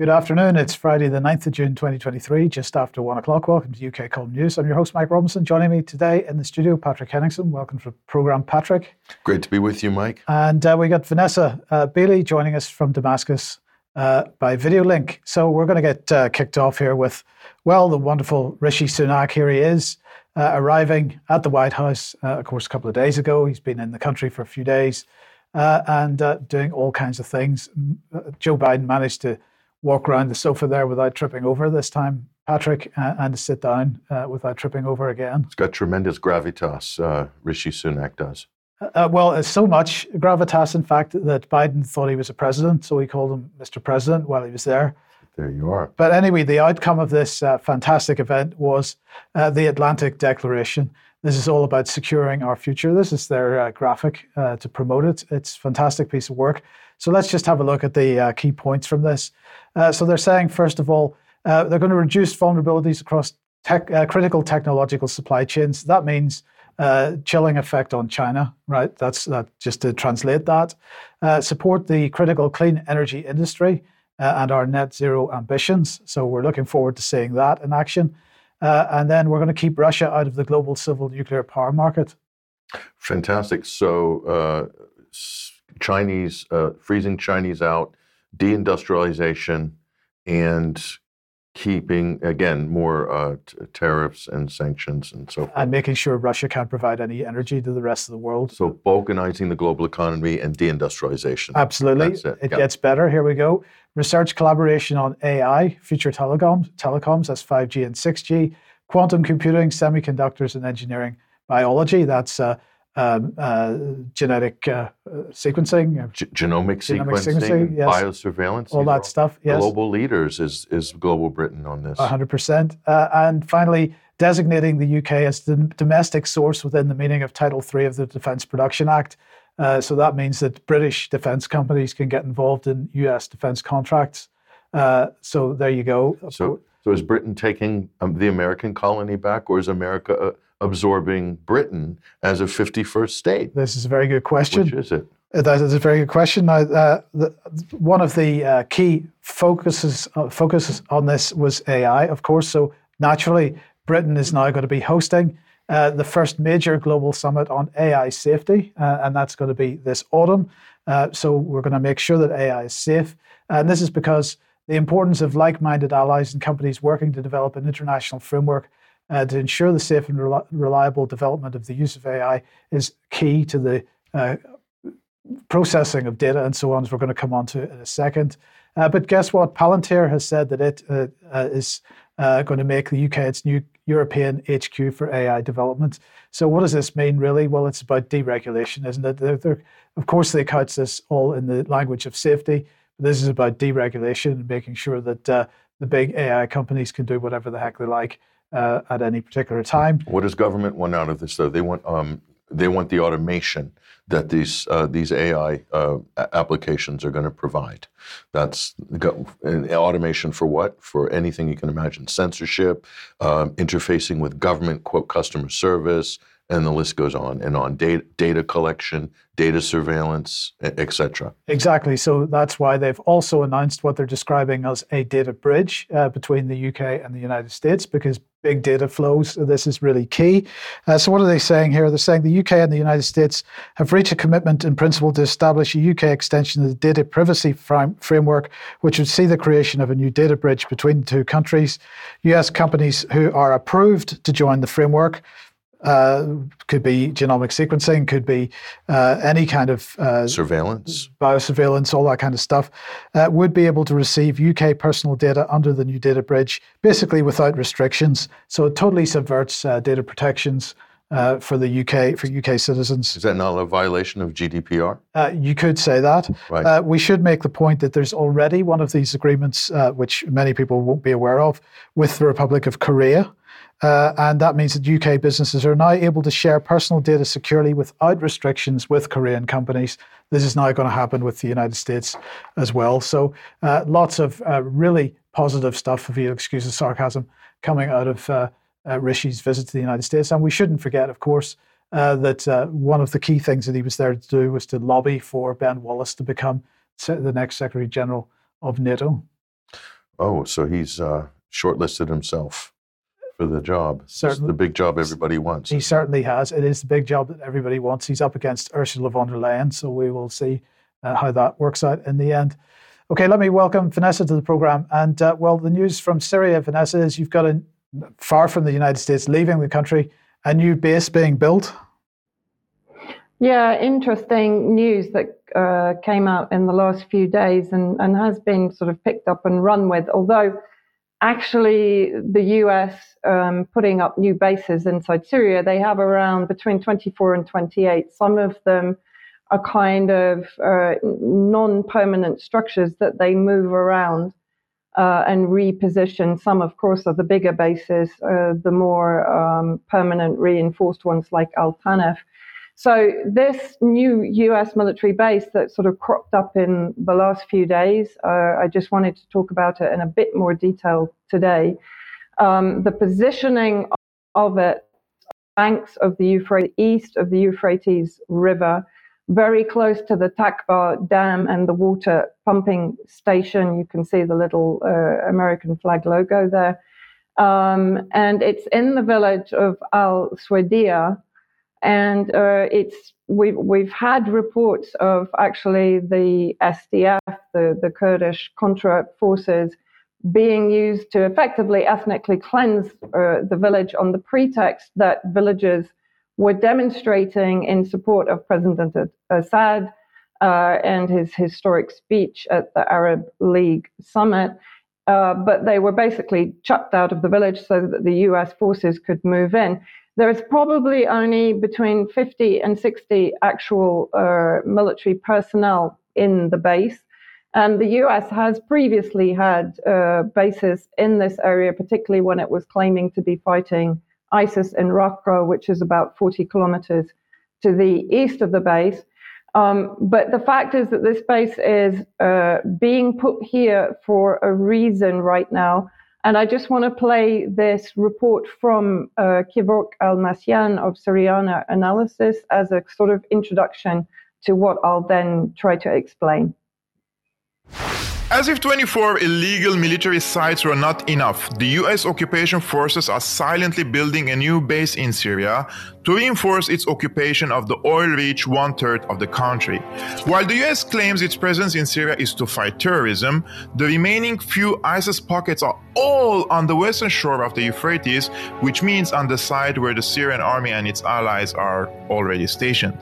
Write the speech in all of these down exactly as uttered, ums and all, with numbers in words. Good afternoon. It's Friday the ninth of June twenty twenty-three, just after one o'clock. Welcome to U K Column News. I'm your host, Mike Robinson. Joining me today in the studio, Patrick Henningsen. Welcome to the programme, Patrick. Great to be with you, Mike. And uh, we got Vanessa uh, Bailey joining us from Damascus uh, by video link. So we're going to get uh, kicked off here with, well, the wonderful Rishi Sunak. Here he is, uh, arriving at the White House, uh, of course, a couple of days ago. He's been in the country for a few days uh, and uh, doing all kinds of things. Joe Biden managed to walk around the sofa there without tripping over this time, Patrick, uh, and sit down uh, without tripping over again. It's got tremendous gravitas, uh, Rishi Sunak does. Uh, well, it's so much gravitas, in fact, that Biden thought he was a president, so he called him Mister President while he was there. There you are. But anyway, the outcome of this uh, fantastic event was uh, the Atlantic Declaration. This is all about securing our future. This is their uh, graphic uh, to promote it. It's a fantastic piece of work. So let's just have a look at the uh, key points from this. Uh, so they're saying, first of all, uh, they're going to reduce vulnerabilities across tech, uh, critical technological supply chains. That means uh, chilling effect on China, right? That's uh, just to translate that. Uh, support the critical clean energy industry uh, and our net zero ambitions. So we're looking forward to seeing that in action. Uh, and then we're going to keep Russia out of the global civil nuclear power market. Fantastic. So uh, Chinese, uh, freezing Chinese out, deindustrialization, and keeping, again, more uh, t- tariffs and sanctions and so forth. And making sure Russia can't provide any energy to the rest of the world. So balkanizing the global economy and deindustrialization. Absolutely. That's it it yeah. gets better. Here we go. Research collaboration on A I, future telecoms, telecoms, that's five G and six G, quantum computing, semiconductors and engineering, biology, that's uh, um, uh, genetic uh, sequencing. G- genomic, genomic sequencing, sequencing yes. Biosurveillance. All that stuff, yes. Global leaders is, is Global Britain on this. one hundred percent. Uh, and finally, designating the U K as the domestic source within the meaning of Title three of the Defence Production Act. Uh, so that means that British defence companies can get involved in U S defence contracts. Uh, so there you go. So, so is Britain taking um, the American colony back, or is America uh, absorbing Britain as a fifty-first state? This is a very good question. Which is it? That is a very good question. Now, uh, the, one of the uh, key focuses uh, focuses on this was A I, of course. So naturally, Britain is now going to be hosting Uh, the first major global summit on A I safety, uh, and that's going to be this autumn. Uh, so we're going to make sure that A I is safe. And this is because the importance of like-minded allies and companies working to develop an international framework uh, to ensure the safe and re- reliable development of the use of A I is key to the uh, processing of data and so on, as we're going to come on to in a second. Uh, but guess what? Palantir has said that it uh, uh, is uh, going to make the U K its new European H Q for A I development. So what does this mean, really? Well, it's about deregulation, isn't it? They're, they're, of course, they couch this all in the language of safety. But this is about deregulation and making sure that uh, the big A I companies can do whatever the heck they like uh, at any particular time. What does government want out of this, though? They want um, they want the automation that these uh, these A I uh, applications are going to provide. That's go- automation for what? For anything you can imagine. Censorship, um, interfacing with government, quote, customer service, and the list goes on and on. Data, data collection, data surveillance, et cetera. Exactly. So that's why they've also announced what they're describing as a data bridge uh, between the U K and the United States, because big data flows, this is really key. Uh, so what are they saying here? They're saying the U K and the United States have reached a commitment in principle to establish a U K extension of the data privacy fram- framework, which would see the creation of a new data bridge between the two countries. U S companies who are approved to join the framework, Uh, could be genomic sequencing, could be uh, any kind of uh, surveillance, biosurveillance, all that kind of stuff, uh, would be able to receive U K personal data under the new data bridge, basically without restrictions. So it totally subverts uh, data protections uh, for the U K, for U K citizens. Is that not a violation of G D P R? Uh, you could say that. Right. Uh, we should make the point that there's already one of these agreements, uh, which many people won't be aware of, with the Republic of Korea. Uh, and that means that U K businesses are now able to share personal data securely without restrictions with Korean companies. This is now going to happen with the United States as well. So uh, lots of uh, really positive stuff, if you'll excuse the sarcasm, coming out of uh, uh, Rishi's visit to the United States. And we shouldn't forget, of course, uh, that uh, one of the key things that he was there to do was to lobby for Ben Wallace to become the next Secretary General of NATO. Oh, so he's uh, shortlisted himself for the job. Certainly. It's the big job everybody wants. He certainly has. It is the big job that everybody wants. He's up against Ursula von der Leyen, so we will see uh, how that works out in the end. Okay, let me welcome Vanessa to the program. And uh, well, the news from Syria, Vanessa, is you've got a far from the United States leaving the country, a new base being built. Yeah, interesting news that uh, came out in the last few days and, and has been sort of picked up and run with, although actually the U S um, putting up new bases inside Syria, they have around between twenty-four and twenty-eight. Some of them are kind of uh, non-permanent structures that they move around uh, and reposition. Some, of course, are the bigger bases, uh, the more um, permanent reinforced ones like Al-Tanf. So this new U S military base that sort of cropped up in the last few days, uh, I just wanted to talk about it in a bit more detail today. Um, the positioning of it, banks of the Euphrates, east of the Euphrates River, very close to the Kakhovka Dam and the water pumping station. You can see the little uh, American flag logo there. Um, and it's in the village of Al-Suwaidia. And uh, it's we've we've had reports of actually the S D F, the, the Kurdish contra forces, being used to effectively ethnically cleanse uh, the village on the pretext that villagers were demonstrating in support of President Assad uh, and his historic speech at the Arab League summit. Uh, but they were basically chucked out of the village so that the U S forces could move in. There is probably only between fifty and sixty actual uh, military personnel in the base. And the U S has previously had uh, bases in this area, particularly when it was claiming to be fighting ISIS in Raqqa, which is about forty kilometers to the east of the base. Um, but the fact is that this base is uh, being put here for a reason right now. And I just want to play this report from uh, Kevork Almasyan of Syriana Analysis as a sort of introduction to what I'll then try to explain. As if twenty-four illegal military sites were not enough, the U S occupation forces are silently building a new base in Syria to reinforce its occupation of the oil-rich one-third of the country. While the U S claims its presence in Syria is to fight terrorism, the remaining few ISIS pockets are all on the western shore of the Euphrates, which means on the side where the Syrian army and its allies are already stationed.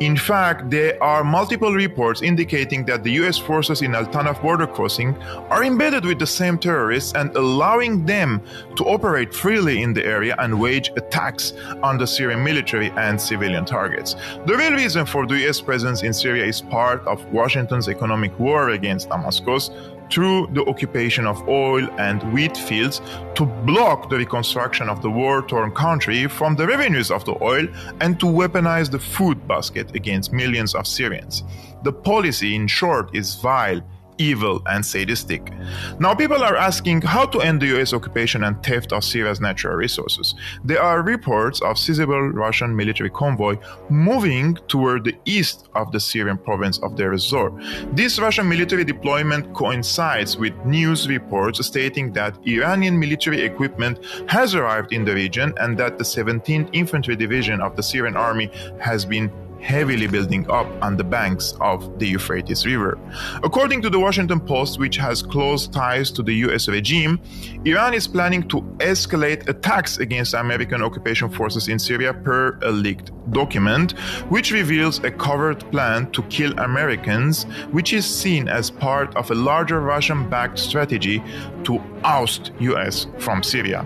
In fact, there are multiple reports indicating that the U S forces in Al-Tanf border crossing are embedded with the same terrorists and allowing them to operate freely in the area and wage attacks on the Syrian military and civilian targets. The real reason for the U S presence in Syria is part of Washington's economic war against Damascus, through the occupation of oil and wheat fields to block the reconstruction of the war-torn country from the revenues of the oil and to weaponize the food basket against millions of Syrians. The policy, in short, is vile, evil and sadistic. Now people are asking how to end the U S occupation and theft of Syria's natural resources. There are reports of sizable Russian military convoy moving toward the east of the Syrian province of Deir ez-Zor. This Russian military deployment coincides with news reports stating that Iranian military equipment has arrived in the region and that the seventeenth Infantry Division of the Syrian army has been heavily building up on the banks of the Euphrates River. According to the Washington Post, which has close ties to the U S regime, Iran is planning to escalate attacks against American occupation forces in Syria per a leaked document, which reveals a covert plan to kill Americans, which is seen as part of a larger Russian-backed strategy to oust U S from Syria.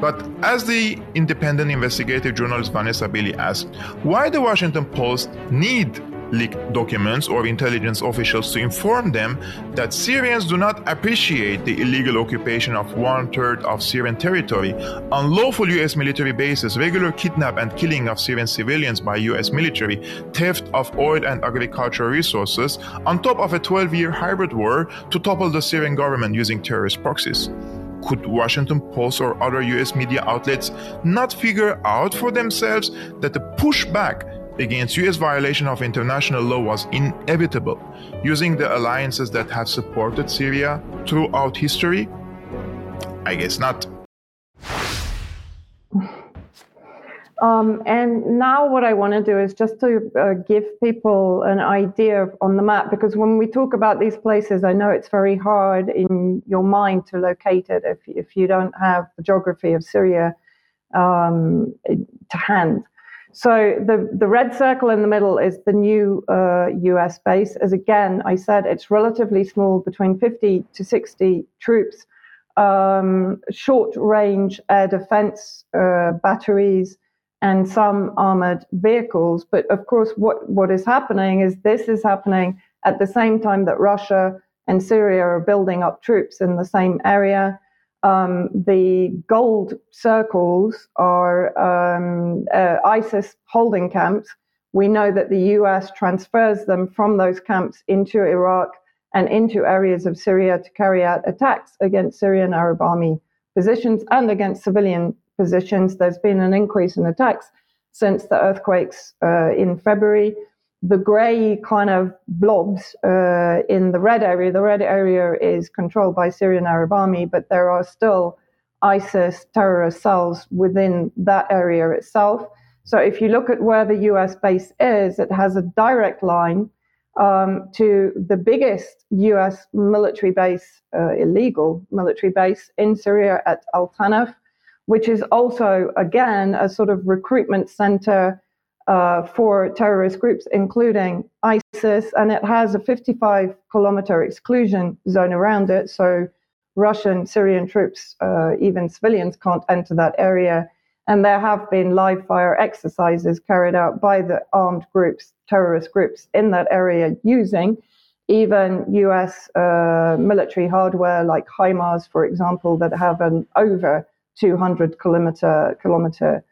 But as the independent investigative journalist Vanessa Bailey asked, why the Washington Post need leaked documents or intelligence officials to inform them that Syrians do not appreciate the illegal occupation of one-third of Syrian territory, unlawful U S military bases, regular kidnap and killing of Syrian civilians by U S military, theft of oil and agricultural resources, on top of a twelve-year hybrid war to topple the Syrian government using terrorist proxies? Could Washington Post or other U S media outlets not figure out for themselves that the pushback against U S violation of international law was inevitable, using the alliances that have supported Syria throughout history I guess not. Um, and now what I want to do is just to uh, give people an idea on the map, because when we talk about these places, I know it's very hard in your mind to locate it if, if you don't have the geography of Syria um, to hand. So the, the red circle in the middle is the new uh, U S base. As again, I said, it's relatively small, between fifty to sixty troops, um, short-range air defense uh, batteries, and some armored vehicles. But of course, what, what is happening is this is happening at the same time that Russia and Syria are building up troops in the same area. Um, the gold circles are um, uh, ISIS holding camps. We know that the U S transfers them from those camps into Iraq and into areas of Syria to carry out attacks against Syrian Arab army positions and against civilian positions. There's been an increase in attacks since the earthquakes uh, in February. The grey kind of blobs uh, in the red area, the red area is controlled by Syrian Arab army, but there are still ISIS terrorist cells within that area itself. So if you look at where the U S base is, it has a direct line um, to the biggest U S military base, uh, illegal military base in Syria at Al-Tanf, which is also, again, a sort of recruitment center uh, for terrorist groups, including ISIS. And it has a fifty-five kilometer exclusion zone around it. So Russian, Syrian troops, uh, even civilians, can't enter that area. And there have been live fire exercises carried out by the armed groups, terrorist groups in that area, using even U S uh, military hardware like HIMARS, for example, that have an over two hundred kilometer kilometer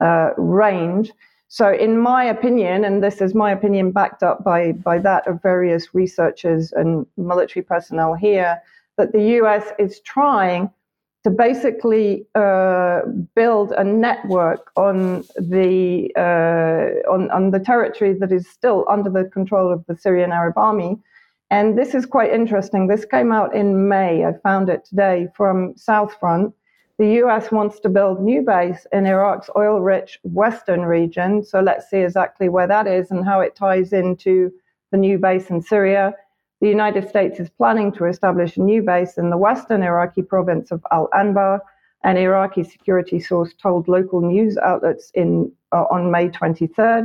uh, range. So in my opinion, and this is my opinion backed up by, by that of various researchers and military personnel here, that the U S is trying to basically uh, build a network on the uh, on, on the territory that is still under the control of the Syrian Arab army. And this is quite interesting. This came out in May. I found it today from South Front. The U S wants to build new base in Iraq's oil-rich western region. So let's see exactly where that is and how it ties into the new base in Syria. The United States is planning to establish a new base in the western Iraqi province of Al-Anbar, an Iraqi security source told local news outlets in uh, on May twenty-third.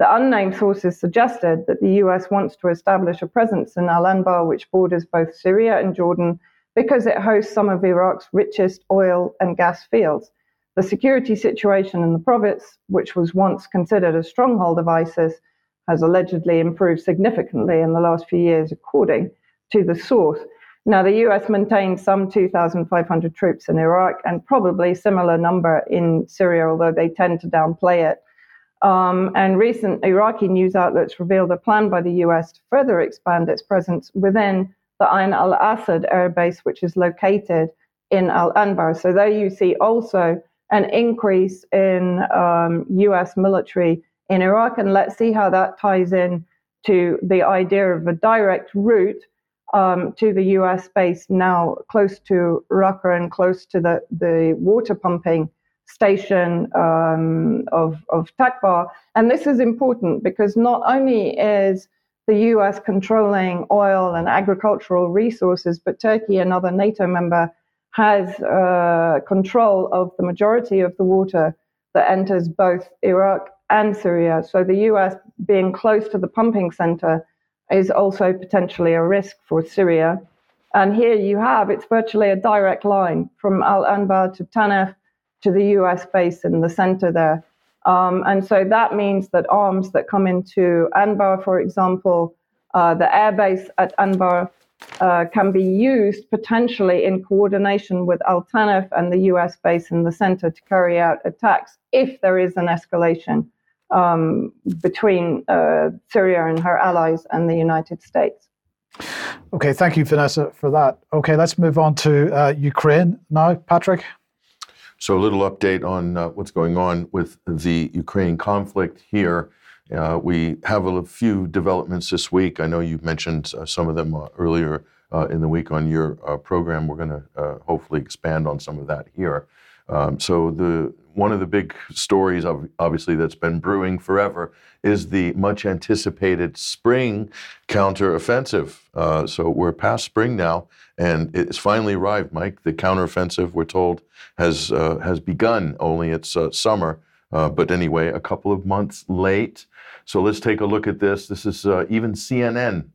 The unnamed sources suggested that the U S wants to establish a presence in Al-Anbar, which borders both Syria and Jordan, because it hosts some of Iraq's richest oil and gas fields. The security situation in the province, which was once considered a stronghold of ISIS, has allegedly improved significantly in the last few years, according to the source. Now, the U S maintains some two thousand five hundred troops in Iraq and probably similar number in Syria, although they tend to downplay it. Um, and recent Iraqi news outlets revealed a plan by the U S to further expand its presence within the Ain al-Asad air base, which is located in Al-Anbar. So there you see also an increase in um, U S military in Iraq. And let's see how that ties in to the idea of a direct route um, to the U S base now close to Raqqa and close to the, the water pumping station um, of, of Takbar. And this is important because not only is the U S controlling oil and agricultural resources, but Turkey, another NATO member, has uh, control of the majority of the water that enters both Iraq and Syria. So the U S being close to the pumping center is also potentially a risk for Syria. And here you have, it's virtually a direct line from Al-Anbar to Tanaf to the U S base in the center there. Um, and so that means that arms that come into Anbar, for example, uh, the airbase at Anbar uh, can be used potentially in coordination with Al-Tanf and the U S base in the center to carry out attacks if there is an escalation um, between uh, Syria and her allies and the United States. Okay, thank you, Vanessa, for that. Okay, let's move on to uh, Ukraine now, Patrick. So a little update on uh, what's going on with the Ukraine conflict here. Uh, we have a few developments this week. I know you mentioned uh, some of them uh, earlier, uh, in the week on your uh, program. We're going to uh, hopefully expand on some of that here. Um, so the one of the big stories, of, obviously, that's been brewing forever is the much-anticipated spring counteroffensive. Uh, so we're past spring now, and it's finally arrived, Mike. The counteroffensive, we're told, has uh, has begun, only it's uh, summer. Uh, but anyway, a couple of months late. So let's take a look at this. This is uh, even C N N,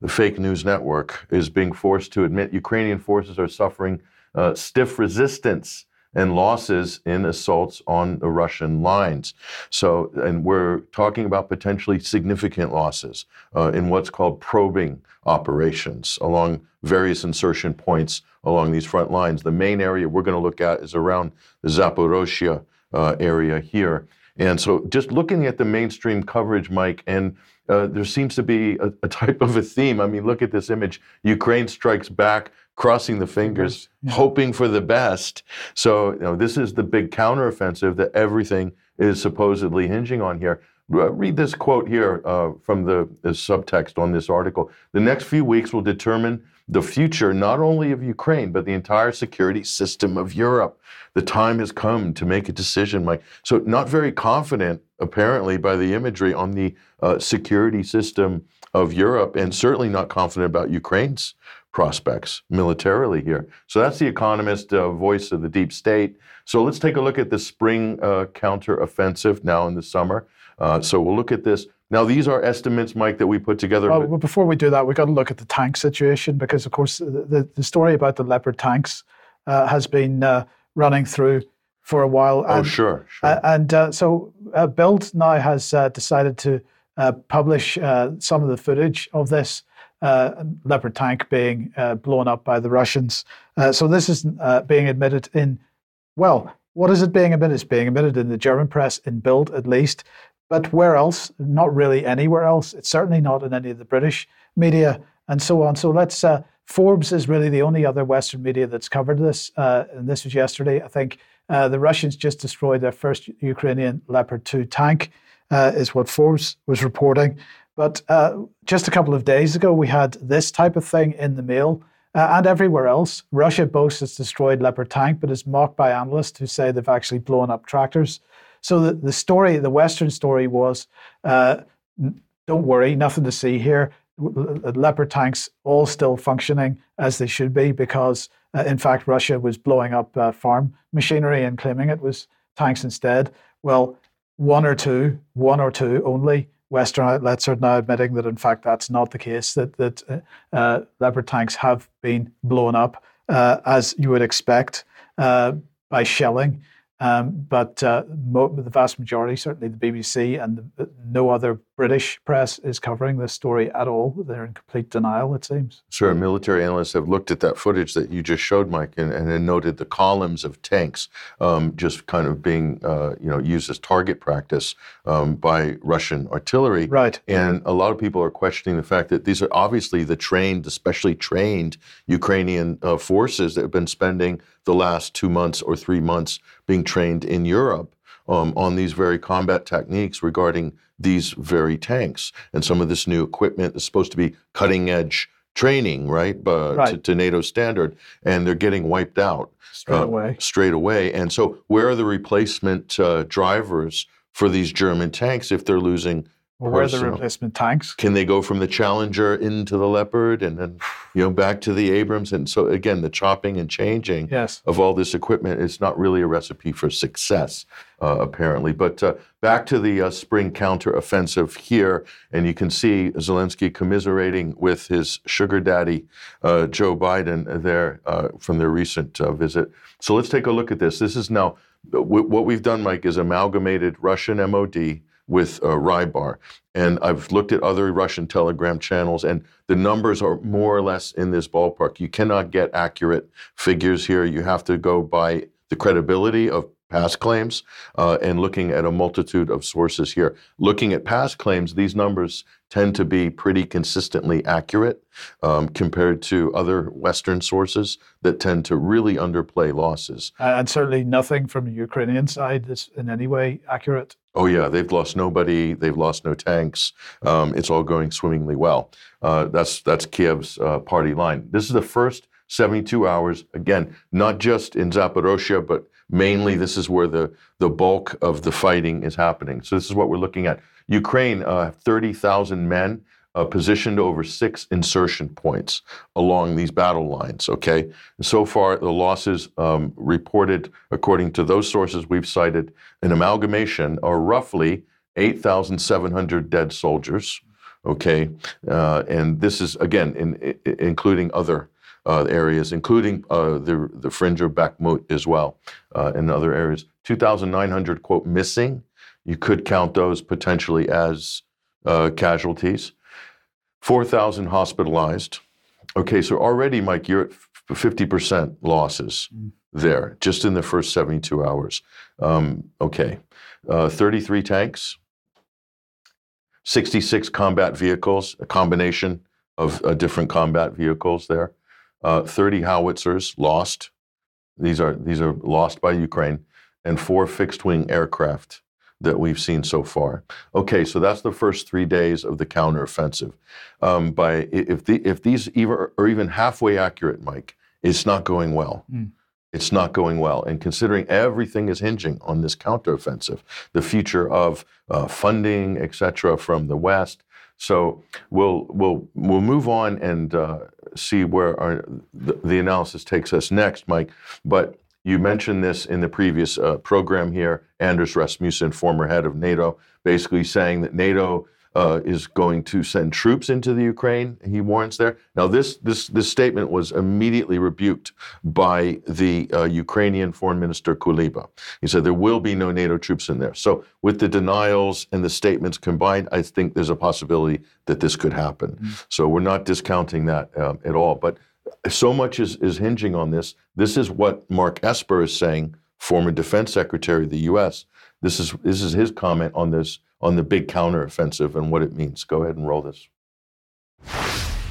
the fake news network, is being forced to admit Ukrainian forces are suffering uh, stiff resistance and losses in assaults on the Russian lines. So, and we're talking about potentially significant losses uh, in what's called probing operations along various insertion points along these front lines. The main area we're going to look at is around the Zaporozhye uh, area here. And so just looking at the mainstream coverage, Mike, and uh, there seems to be a, a type of a theme. I mean, look at this image. Ukraine strikes back, crossing the fingers, yeah. hoping for the best. So, you know, this is the big counteroffensive that everything is supposedly hinging on here. Read this quote here uh, from the, the subtext on this article. The next few weeks will determine the future not only of Ukraine, but the entire security system of Europe. The time has come to make a decision, Mike. So not very confident, apparently, by the imagery on the uh, security system of Europe, and certainly not confident about Ukraine's prospects militarily here. So that's the Economist, uh, voice of the deep state. So let's take a look at the spring uh, counteroffensive now in the summer. Uh, so we'll look at this. Now, these are estimates, Mike, that we put together. Well, but before we do that, we've got to look at the tank situation because, of course, the, the story about the Leopard tanks uh, has been uh, running through for a while. And, oh, sure, sure. Uh, and uh, so uh, Bild now has uh, decided to uh, publish uh, some of the footage of this uh, Leopard tank being uh, blown up by the Russians. Uh, so this is uh, being admitted in, well, what is it being admitted? It's being admitted in the German press, in Bild at least. But where else? Not really anywhere else. It's certainly not in any of the British media and so on. So let's, uh, Forbes is really the only other Western media that's covered this. Uh, and this was yesterday, I think. Uh, the Russians just destroyed their first Ukrainian Leopard two tank, uh, is what Forbes was reporting. But uh, just a couple of days ago, we had this type of thing in the Mail uh, and everywhere else. Russia boasts it's destroyed Leopard tank, but is mocked by analysts who say they've actually blown up tractors. So the, the story, the Western story was, uh, don't worry, nothing to see here. Leopard tanks all still functioning as they should be because, uh, in fact, Russia was blowing up uh, farm machinery and claiming it was tanks instead. Well, one or two, one or two only Western outlets are now admitting that, in fact, that's not the case, that, that uh, Leopard tanks have been blown up, uh, as you would expect, uh, by shelling. Um, but uh, mo- the vast majority, certainly the B B C and the, no other British press is covering this story at all. They're in complete denial, it seems. Sure, military analysts have looked at that footage that you just showed, Mike, and, and noted the columns of tanks um, just kind of being, uh, you know, used as target practice um, by Russian artillery. Right. And a lot of people are questioning the fact that these are obviously the trained, especially trained Ukrainian uh, forces that have been spending the last two months or three months being trained in Europe um, on these very combat techniques regarding these very tanks. And some of this new equipment is supposed to be cutting-edge training, right, uh, right. To, to NATO standard, and they're getting wiped out straight, uh, away. straight away. And so where are the replacement uh, drivers for these German tanks if they're losing? Well, where are the replacement tanks? Can they go from the Challenger into the Leopard and then, you know, back to the Abrams? And so, again, the chopping and changing yes. of all this equipment is not really a recipe for success, uh, apparently. But uh, back to the uh, spring counteroffensive here, and you can see Zelensky commiserating with his sugar daddy, uh, Joe Biden, there uh, from their recent uh, visit. So let's take a look at this. This is now, w- what we've done, Mike, is amalgamated Russian M O D with uh, Rybar. And I've looked at other Russian Telegram channels, and the numbers are more or less in this ballpark. You cannot get accurate figures here. You have to go by the credibility of past claims uh, and looking at a multitude of sources here. Looking at past claims, these numbers tend to be pretty consistently accurate um, compared to other Western sources that tend to really underplay losses. Uh, and certainly nothing from the Ukrainian side is in any way accurate. oh yeah, they've lost nobody, they've lost no tanks, um, it's all going swimmingly well. Uh, that's that's Kiev's uh, party line. This is the first seventy-two hours, again, not just in Zaporozhye, but mainly this is where the, the bulk of the fighting is happening. So this is what we're looking at. Ukraine, uh, thirty thousand men uh, positioned over six insertion points along these battle lines, okay? And so far, the losses um, reported, according to those sources we've cited, an amalgamation are roughly eight thousand seven hundred dead soldiers, okay? Uh, and this is, again, in, in, including other Uh, areas, including uh, the the fringe of Bakhmut as well, uh, and other areas. two thousand nine hundred, quote, missing. You could count those potentially as uh, casualties. four thousand hospitalized. Okay, so already, Mike, you're at fifty percent losses mm. there, just in the first seventy-two hours. Um, okay, uh, thirty-three tanks, sixty-six combat vehicles, a combination of uh, different combat vehicles there. Uh, thirty howitzers lost. These are these are lost by Ukraine, and four fixed-wing aircraft that we've seen so far. Okay, so that's the first three days of the counteroffensive. Um, by if the if these even are even halfway accurate, Mike, it's not going well. Mm. It's not going well, and considering everything is hinging on this counteroffensive, the future of uh, funding, et cetera, from the West. So we'll we'll we'll move on and uh, see where our, the, the analysis takes us next, Mike. But you mentioned this in the previous uh, program here. Anders Rasmussen, former head of NATO, basically saying that NATO uh, is going to send troops into the Ukraine. He warns there. Now this this this statement was immediately rebuked by the uh, Ukrainian Foreign Minister Kuleba. He said there will be no NATO troops in there. So with the denials and the statements combined, I think there's a possibility that this could happen. Mm. So we're not discounting that um, at all. But so much is, is hinging on this. This is what Mark Esper is saying, former Defense Secretary of the U S. This is this is his comment on this, on the big counteroffensive and what it means. Go ahead and roll this.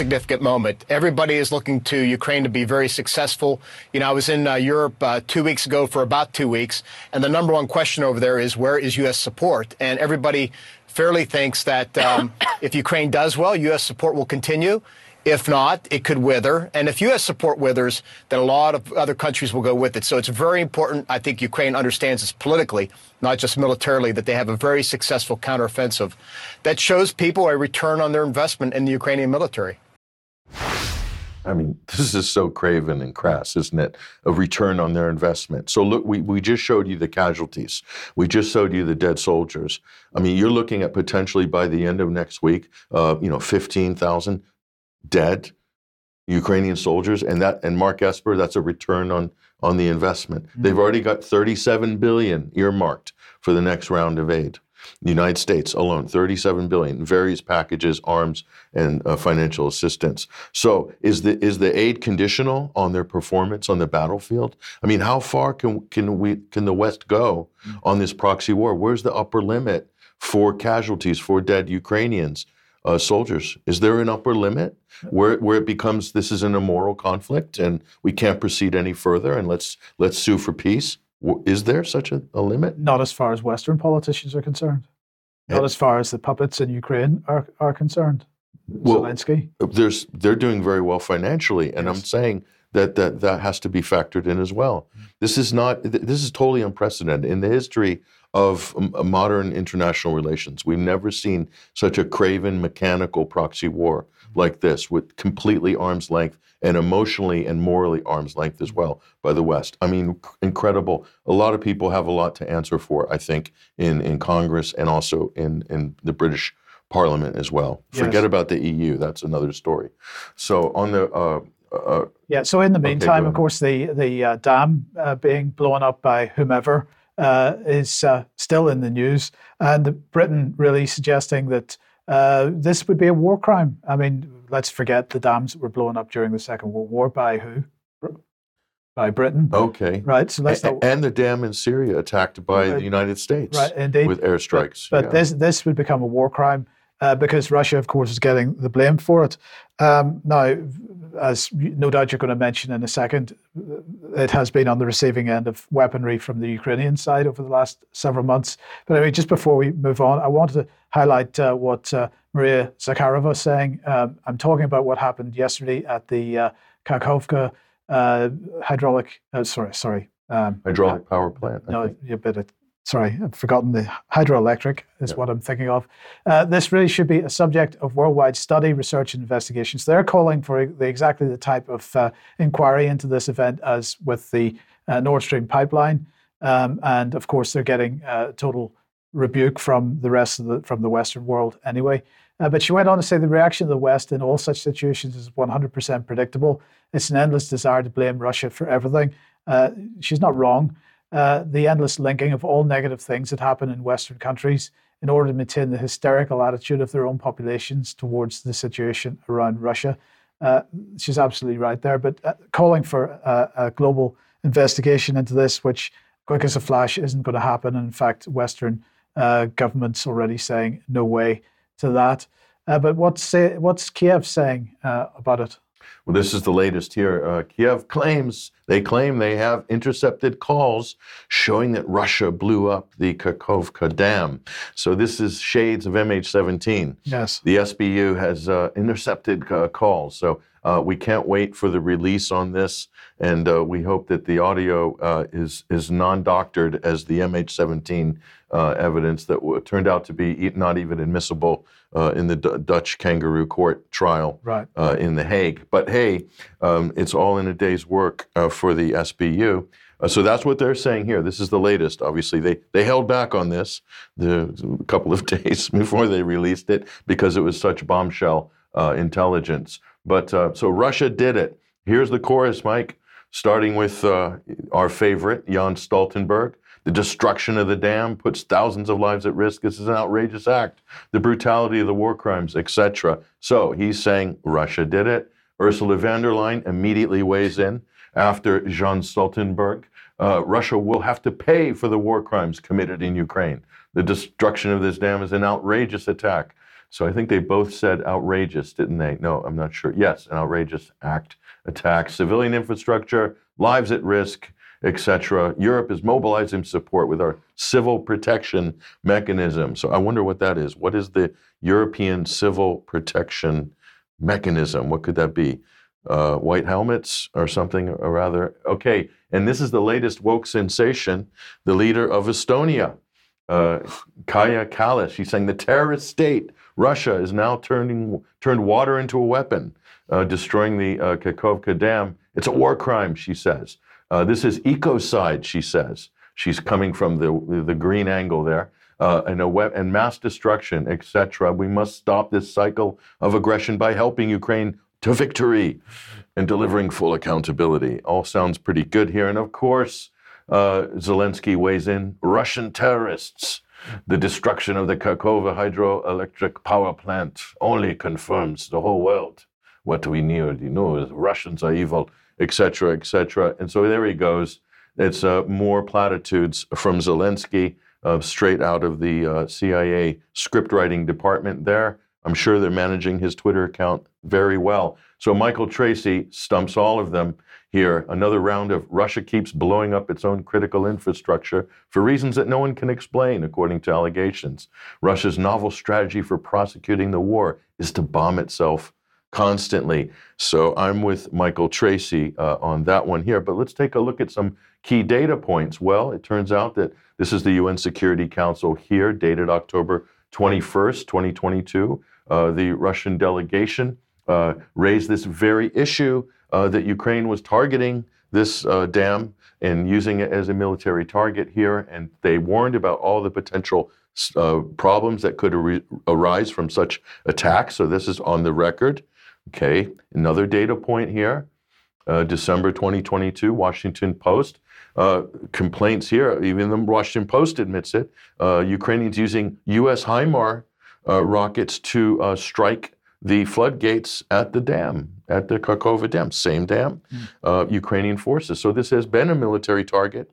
Significant moment. Everybody is looking to Ukraine to be very successful. You know, I was in uh, Europe uh, two weeks ago for about two weeks, and the number one question over there is, where is U S support? And everybody fairly thinks that um, if Ukraine does well, U S support will continue. If not, it could wither. And if U S support withers, then a lot of other countries will go with it. So it's very important. I think Ukraine understands this politically, not just militarily, that they have a very successful counteroffensive that shows people a return on their investment in the Ukrainian military. I mean, this is so craven and crass, isn't it? A return on their investment. So look, we, we just showed you the casualties. We just showed you the dead soldiers. I mean, you're looking at potentially by the end of next week, uh, you know, fifteen thousand dead Ukrainian soldiers, and that, and Mark Esper, that's a return on, on the investment. Mm-hmm. They've already got thirty-seven billion dollars earmarked for the next round of aid. The United States alone, thirty-seven billion dollars, various packages, arms, and uh, financial assistance. So is the is the aid conditional on their performance on the battlefield? I mean, how far can can we can the West go mm-hmm. on this proxy war? Where's the upper limit for casualties for dead Ukrainians? Uh, soldiers. Is there an upper limit where where it becomes this is an immoral conflict and we can't proceed any further and let's let's sue for peace? Is there such a, a limit? Not as far as Western politicians are concerned. Not it, as far as the puppets in Ukraine are, are concerned. Well, Zelensky. There's they're doing very well financially, and yes. I'm saying that, that that has to be factored in as well. Mm-hmm. This is not. This is totally unprecedented in the history of modern international relations. We've never seen such a craven, mechanical proxy war like this, with completely arm's length and emotionally and morally arm's length as well by the West. I mean, incredible. A lot of people have a lot to answer for, I think, in, in Congress and also in, in the British Parliament as well. Yes. Forget about the E U. That's another story. So on the... Uh, uh, yeah, so in the meantime, okay, of course, the, the uh, dam uh, being blown up by whomever Uh, is uh, still in the news, and Britain really suggesting that uh, this would be a war crime. I mean, let's forget the dams that were blown up during the Second World War by who? By Britain. Okay. Right. So let's and, not... and the dam in Syria attacked by uh, the United States. Right. Indeed. With airstrikes. But, but yeah. this this would become a war crime. uh, because Russia, of course, is getting the blame for it. Um, now, as no doubt you're going to mention in a second, it has been on the receiving end of weaponry from the Ukrainian side over the last several months. But anyway, just before we move on, I wanted to highlight uh, what uh, Maria Zakharova is saying. Um, I'm talking about what happened yesterday at the uh, Kakhovka uh, hydraulic, uh, sorry, sorry. Um, hydraulic uh, power plant. I no, you bit it. Sorry, I've forgotten the hydroelectric is yep. what I'm thinking of. Uh, this really should be a subject of worldwide study, research, and investigations. They're calling for the, exactly the type of uh, inquiry into this event as with the uh, Nord Stream pipeline. Um, and of course, they're getting uh, total rebuke from the rest of the, from the Western world anyway. Uh, but she went on to say the reaction of the West in all such situations is one hundred percent predictable. It's an endless desire to blame Russia for everything. Uh, she's not wrong. Uh, the endless linking of all negative things that happen in Western countries in order to maintain the hysterical attitude of their own populations towards the situation around Russia. Uh, she's absolutely right there, but uh, calling for uh, a global investigation into this, which quick as a flash isn't going to happen. And in fact, Western uh, governments already saying no way to that. Uh, but what's, say, what's Kiev saying uh, about it? Well, this is the latest here. Uh, Kiev claims, they claim they have intercepted calls showing that Russia blew up the Kakhovka Dam. So this is shades of M H seventeen. Yes. The S B U has uh, intercepted uh, calls. So uh, we can't wait for the release on this. And uh, we hope that the audio uh, is, is non-doctored as the M H seventeen uh, evidence that w- turned out to be not even admissible uh, in the D- Dutch kangaroo court trial right. uh, in The Hague. But hey, um, it's all in a day's work uh, for the S B U. Uh, so that's what they're saying here. This is the latest, obviously. They they held back on this the, a couple of days before they released it because it was such bombshell uh, intelligence. But uh, so Russia did it. Here's the chorus, Mike. Starting with uh, our favorite, Jens Stoltenberg. The destruction of the dam puts thousands of lives at risk. This is an outrageous act. The brutality of the war crimes, et cetera. So he's saying Russia did it. Ursula von der Leyen immediately weighs in after Jens Stoltenberg. Uh, Russia will have to pay for the war crimes committed in Ukraine. The destruction of this dam is an outrageous attack. So I think they both said outrageous, didn't they? No, I'm not sure. Yes, an outrageous act. Attacks, civilian infrastructure, lives at risk, et cetera. Europe is mobilizing support with our civil protection mechanism. So I wonder what that is. What is the European civil protection mechanism? What could that be? Uh, white helmets or something or rather? Okay, and this is the latest woke sensation, the leader of Estonia, uh, Kaja Kallas. She's saying the terrorist state, Russia, is now turning turned water into a weapon. Uh, destroying the uh, Kakhovka Dam. It's a war crime, she says. Uh, this is ecocide, she says. She's coming from the the green angle there. Uh, and, a we- and mass destruction, et cetera. We must stop this cycle of aggression by helping Ukraine to victory and delivering full accountability. All sounds pretty good here. And of course, uh, Zelensky weighs in, Russian terrorists. The destruction of the Kakhovka hydroelectric power plant only confirms the whole world. What we nearly know is Russians are evil, et cetera, et cetera. And so there he goes. It's uh, more platitudes from Zelensky, uh, straight out of the uh, C I A script writing department there. I'm sure they're managing his Twitter account very well. So Michael Tracy stumps all of them here. Another round of Russia keeps blowing up its own critical infrastructure for reasons that no one can explain, according to allegations. Russia's novel strategy for prosecuting the war is to bomb itself constantly. So I'm with Michael Tracy uh, on that one here. But let's take a look at some key data points. Well, it turns out that this is the U N Security Council here, dated October twenty-first, twenty twenty-two. Uh, the Russian delegation uh, raised this very issue uh, that Ukraine was targeting this uh, dam and using it as a military target here. And they warned about all the potential uh, problems that could ar- arise from such attacks. So this is on the record. Okay, another data point here, uh, December twenty twenty-two, Washington Post. Uh, complaints here, even the Washington Post admits it, uh, Ukrainians using U S HIMARS uh, rockets to uh, strike the floodgates at the dam, at the Kakhovka Dam, same dam, mm. uh, Ukrainian forces. So this has been a military target.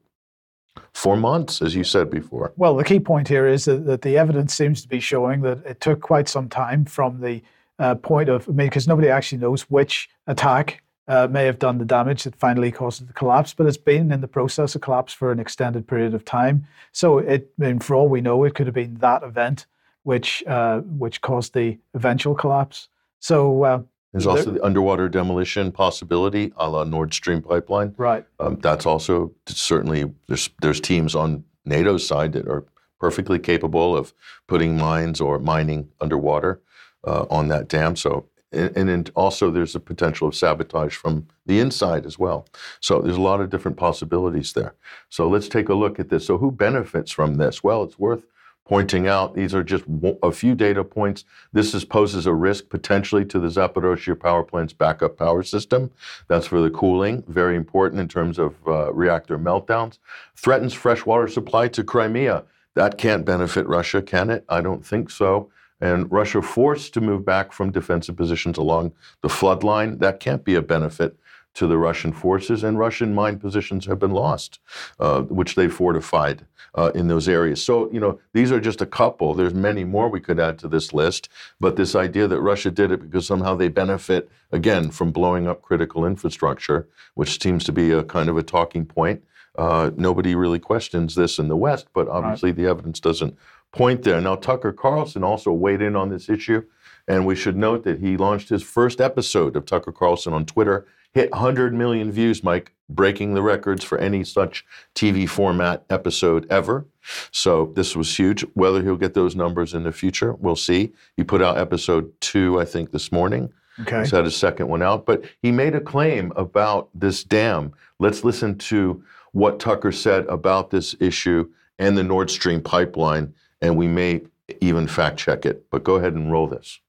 Four months, as you said before. Well, the key point here is that, that the evidence seems to be showing that it took quite some time from the uh, point of, I mean, because nobody actually knows which attack uh, may have done the damage that finally caused the collapse, but it's been in the process of collapse for an extended period of time. So it, I mean, for all we know, it could have been that event which uh, which caused the eventual collapse. So uh, there's also there, the underwater demolition possibility, a la Nord Stream pipeline. Right. Um, that's also certainly there's there's teams on NATO's side that are perfectly capable of putting mines or mining underwater uh, on that dam. So and, and, and also there's the potential of sabotage from the inside as well. So there's a lot of different possibilities there. So let's take a look at this. So who benefits from this? Well, it's worth pointing out, these are just a few data points. This is, poses a risk potentially to the Zaporozhye power plant's backup power system. That's for the cooling, very important in terms of uh, reactor meltdowns. Threatens freshwater supply to Crimea. That can't benefit Russia, can it? I don't think so. And Russia forced to move back from defensive positions along the flood line. That can't be a benefit to the Russian forces, and Russian mine positions have been lost, uh, which they fortified uh, in those areas. So, you know, these are just a couple. There's many more we could add to this list, but this idea that Russia did it because somehow they benefit, again, from blowing up critical infrastructure, which seems to be a kind of a talking point. Uh, nobody really questions this in the West, but obviously right. The evidence doesn't point there. Now, Tucker Carlson also weighed in on this issue, and we should note that he launched his first episode of Tucker Carlson on Twitter, hit one hundred million views, Mike, breaking the records for any such T V format episode ever. So this was huge. Whether he'll get those numbers in the future, we'll see. He put out episode two, I think, this morning. Okay. He's had his second one out. But he made a claim about this dam. Let's listen to what Tucker said about this issue and the Nord Stream pipeline, and we may even fact check it. But go ahead and roll this.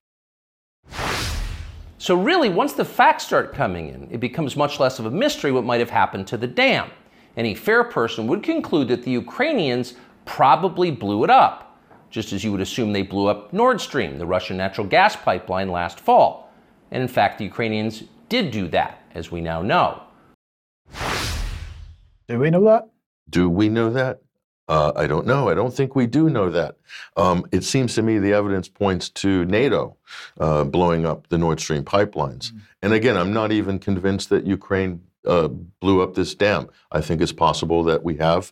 So really, once the facts start coming in, it becomes much less of a mystery what might have happened to the dam. Any fair person would conclude that the Ukrainians probably blew it up, just as you would assume they blew up Nord Stream, the Russian natural gas pipeline, last fall. And in fact, the Ukrainians did do that, as we now know. Do we know that? Do we know that? Uh, I don't know. I don't think we do know that. Um, it seems to me the evidence points to NATO uh, blowing up the Nord Stream pipelines. Mm. And again, I'm not even convinced that Ukraine uh, blew up this dam. I think it's possible that we have,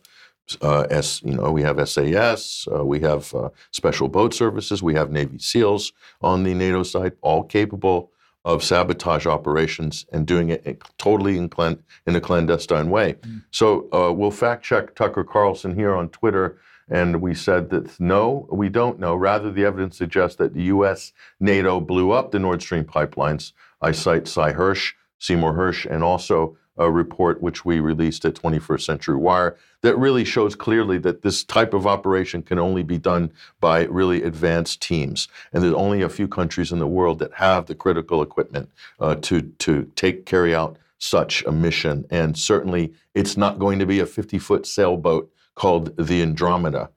uh, S, you know, we have S A S, uh, we have uh, special boat services, we have Navy SEALs on the NATO side, all capable of sabotage operations and doing it totally in, clen- in a clandestine way. Mm. So uh, we'll fact check Tucker Carlson here on Twitter, and we said that no, we don't know. Rather, the evidence suggests that the U S, NATO blew up the Nord Stream pipelines. I cite Cy Hirsch, Seymour Hirsch, and also a report which we released at twenty-first century wire that really shows clearly that this type of operation can only be done by really advanced teams. And there's only a few countries in the world that have the critical equipment uh, to to take carry out such a mission. And certainly it's not going to be a fifty-foot sailboat called the Andromeda.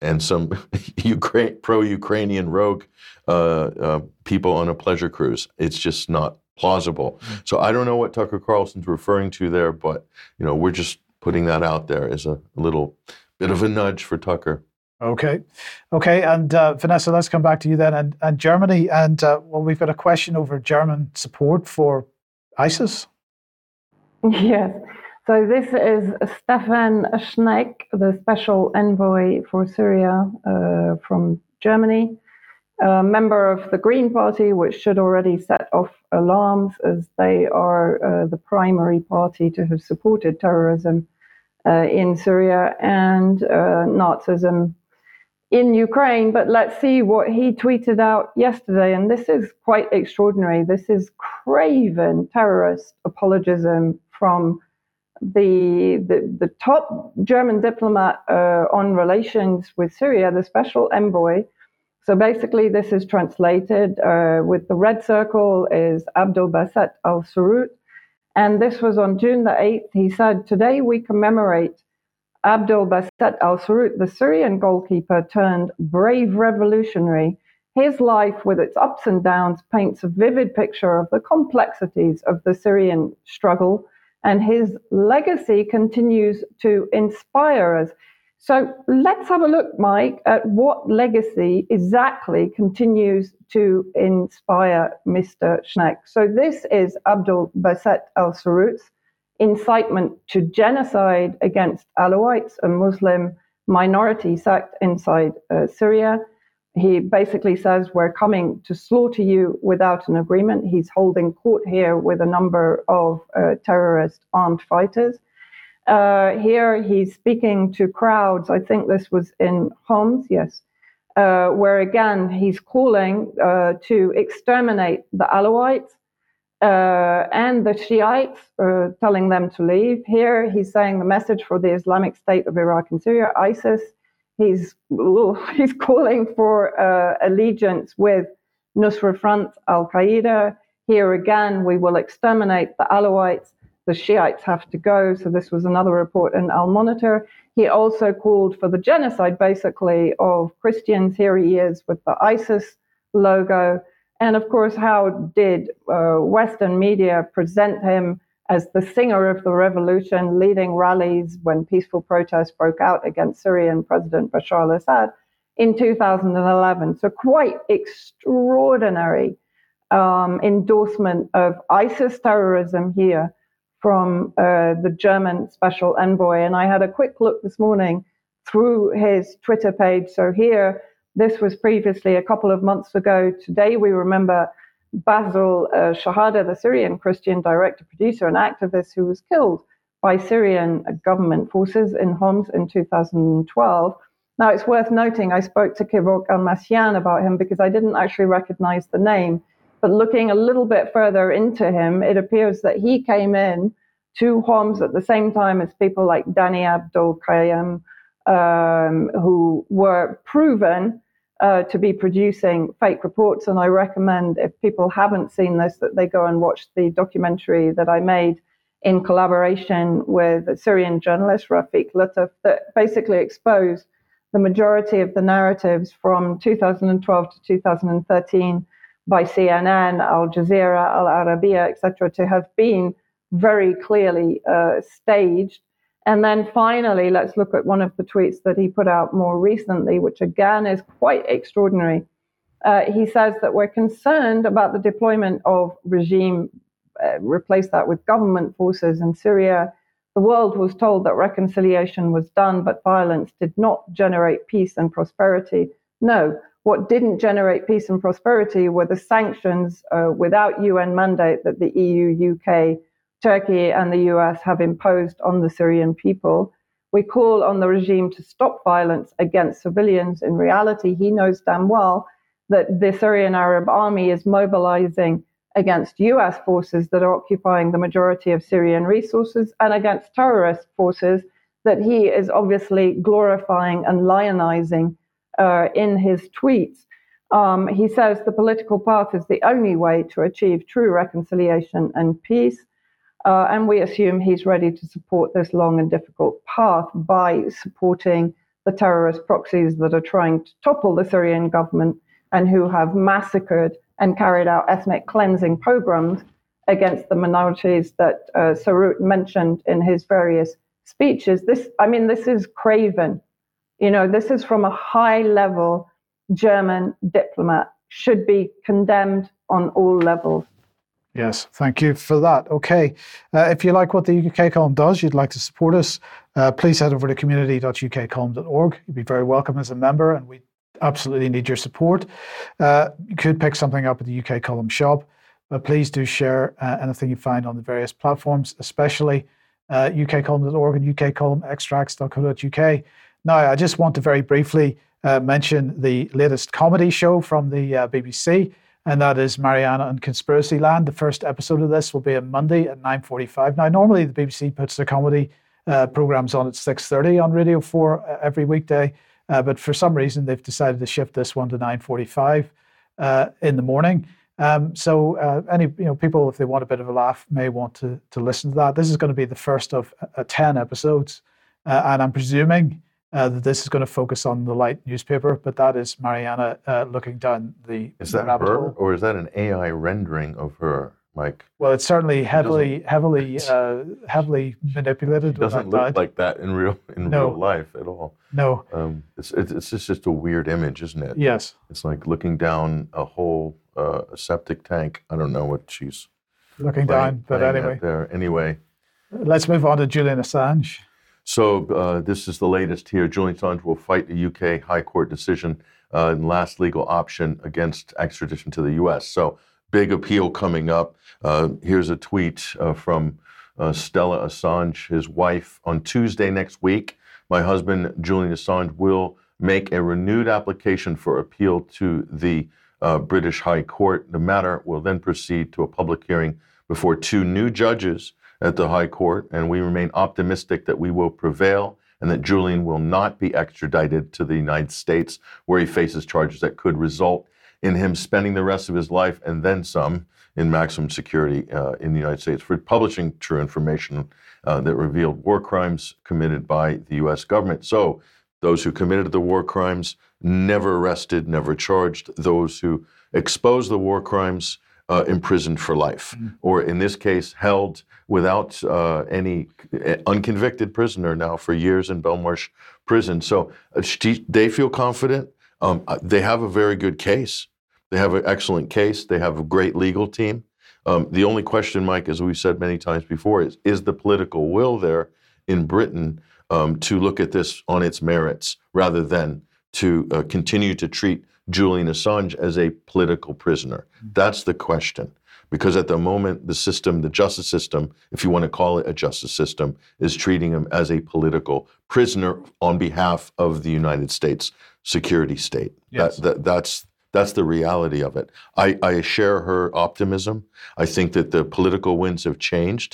And some Ukraine, pro-Ukrainian rogue uh, uh, people on a pleasure cruise. It's just not plausible. So I don't know what Tucker Carlson's referring to there, but you know, we're just putting that out there as a little bit of a nudge for Tucker. Okay, okay, and uh, Vanessa, let's come back to you then, and, and Germany, and uh, well, we've got a question over German support for ISIS. Yes. So this is Stefan Schneck, the special envoy for Syria uh, from Germany. A member of the Green Party, which should already set off alarms as they are uh, the primary party to have supported terrorism uh, in Syria and uh, Nazism in Ukraine. But let's see what he tweeted out yesterday. And this is quite extraordinary. This is craven terrorist apologism from the the, the top German diplomat uh, on relations with Syria, the special envoy. So basically, this is translated uh, with the red circle is Abdul Baset al-Sarut. And this was on June the eighth. He said, today we commemorate Abdul Baset al-Sarut, the Syrian goalkeeper turned brave revolutionary. His life, with its ups and downs, paints a vivid picture of the complexities of the Syrian struggle and his legacy continues to inspire us. So let's have a look, Mike, at what legacy exactly continues to inspire Mister Sunak. So this is Abdul Baset al-Sarut's Incitement to Genocide Against Alawites, a Muslim minority sect inside uh, Syria. He basically says, we're coming to slaughter you without an agreement. He's holding court here with a number of uh, terrorist armed fighters. Uh, here he's speaking to crowds, I think this was in Homs, yes, uh, where again he's calling uh, to exterminate the Alawites uh, and the Shiites, uh, telling them to leave. Here he's saying the message for the Islamic State of Iraq and Syria, ISIS. He's, he's calling for uh, allegiance with Nusra Front al-Qaeda. Here again, we will exterminate the Alawites. The Shiites have to go. So this was another report in Al-Monitor. He also called for the genocide, basically, of Christians. Here he is with the ISIS logo. And, of course, how did uh, Western media present him as the singer of the revolution, leading rallies when peaceful protests broke out against Syrian President Bashar al-Assad in two thousand eleven. So quite extraordinary um, endorsement of ISIS terrorism here from uh, the German special envoy. And I had a quick look this morning through his Twitter page. So here, this was previously a couple of months ago. Today, we remember Basil uh, Shahada, the Syrian Christian director, producer and activist who was killed by Syrian government forces in Homs in two thousand twelve. Now, it's worth noting I spoke to Kivok Al-Masyan about him because I didn't actually recognize the name. But looking a little bit further into him, it appears that he came in to Homs at the same time as people like Dani Abdul Qayyam, um, who were proven Uh, to be producing fake reports. And I recommend, if people haven't seen this, that they go and watch the documentary that I made in collaboration with a Syrian journalist, Rafiq Lutuf, that basically exposed the majority of the narratives from two thousand twelve to two thousand thirteen by C N N, Al Jazeera, Al Arabiya, et cetera, to have been very clearly uh, staged. And then finally, let's look at one of the tweets that he put out more recently, which again is quite extraordinary. Uh, he says that we're concerned about the deployment of regime, uh, replace that with government forces in Syria. The world was told that reconciliation was done, but violence did not generate peace and prosperity. No, what didn't generate peace and prosperity were the sanctions uh, without U N mandate that the E U, U K, Turkey and the U S have imposed on the Syrian people. We call on the regime to stop violence against civilians. In reality, he knows damn well that the Syrian Arab army is mobilizing against U S forces that are occupying the majority of Syrian resources and against terrorist forces that he is obviously glorifying and lionizing uh, in his tweets. Um, he says the political path is the only way to achieve true reconciliation and peace. Uh, and we assume he's ready to support this long and difficult path by supporting the terrorist proxies that are trying to topple the Syrian government and who have massacred and carried out ethnic cleansing pogroms against the minorities that uh, Sarut mentioned in his various speeches. This, I mean, this is craven. You know, this is from a high-level German diplomat, should be condemned on all levels. Yes, thank you for that. Okay, uh, if you like what the U K Column does, you'd like to support us, uh, please head over to community dot u k column dot org. You'd be very welcome as a member, and we absolutely need your support. Uh, you could pick something up at the U K Column shop, but please do share uh, anything you find on the various platforms, especially uh, u k column dot org and u k column extracts dot co dot u k. Now, I just want to very briefly uh, mention the latest comedy show from the uh, B B C. And that is Mariana and Conspiracy Land. The first episode of this will be on Monday at nine forty-five. Now, normally the B B C puts their comedy uh, programmes on at six thirty on Radio four uh, every weekday, uh, but for some reason they've decided to shift this one to nine forty-five uh, in the morning. Um, so uh, any you know people, if they want a bit of a laugh, may want to, to listen to that. This is going to be the first of uh, ten episodes, uh, and I'm presuming Uh, that this is going to focus on the light newspaper, but that is Mariana uh, looking down the rabbit hole. Is that her, or is that an A I rendering of her? Mike? Well, it's certainly heavily, it heavily, uh, heavily manipulated. It doesn't look God. like that in real in no. real life at all. No. Um, it's it's, it's just, just a weird image, isn't it? Yes. It's like looking down a whole uh, a septic tank. I don't know what she's looking playing, down, but anyway. There. Anyway. Let's move on to Julian Assange. So uh, this is the latest here. Julian Assange will fight a U K High Court decision uh, and last legal option against extradition to the U S. So big appeal coming up. Uh, here's a tweet uh, from uh, Stella Assange, his wife. On Tuesday next week, my husband, Julian Assange, will make a renewed application for appeal to the uh, British High Court. The matter will then proceed to a public hearing before two new judges at the High Court, and we remain optimistic that we will prevail and that Julian will not be extradited to the United States, where he faces charges that could result in him spending the rest of his life and then some in maximum security uh, in the United States for publishing true information uh, that revealed war crimes committed by the U S government. So those who committed the war crimes never arrested, never charged. Those who exposed the war crimes Uh, imprisoned for life, mm. or in this case, held without uh, any uh, unconvicted prisoner now for years in Belmarsh prison. So uh, she, they feel confident. Um, they have a very good case. They have an excellent case. They have a great legal team. Um, the only question, Mike, as we've said many times before, is, is the political will there in Britain um, to look at this on its merits rather than to uh, continue to treat Julian Assange as a political prisoner? That's the question. Because at the moment, the system, the justice system, if you want to call it a justice system, is treating him as a political prisoner on behalf of the United States security state. Yes. That, that, that's that's the reality of it. I, I share her optimism. I think that the political winds have changed.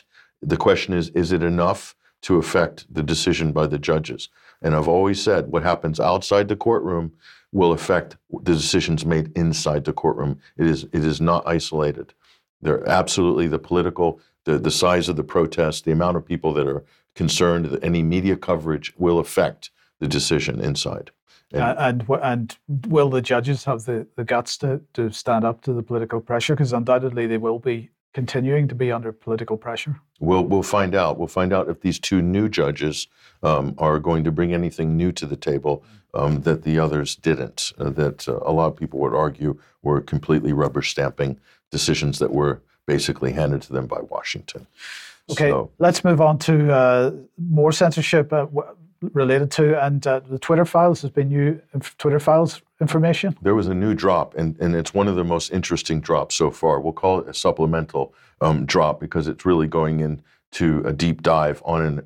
The question is, is it enough to affect the decision by the judges? And I've always said what happens outside the courtroom will affect the decisions made inside the courtroom. It is it is not isolated. They're absolutely the political, the, the size of the protest, the amount of people that are concerned, that any media coverage will affect the decision inside. And uh, and, and will the judges have the, the guts to, to stand up to the political pressure? Because undoubtedly they will be continuing to be under political pressure. We'll we'll find out. We'll find out if these two new judges um, are going to bring anything new to the table um, that the others didn't. Uh, that uh, a lot of people would argue were completely rubber stamping decisions that were basically handed to them by Washington. Okay, so let's move on to uh, more censorship uh, w- related to and uh, the Twitter files. There's been new inf- Twitter files. Information? There was a new drop, and, and it's one of the most interesting drops so far. We'll call it a supplemental um, drop because it's really going into a deep dive on an,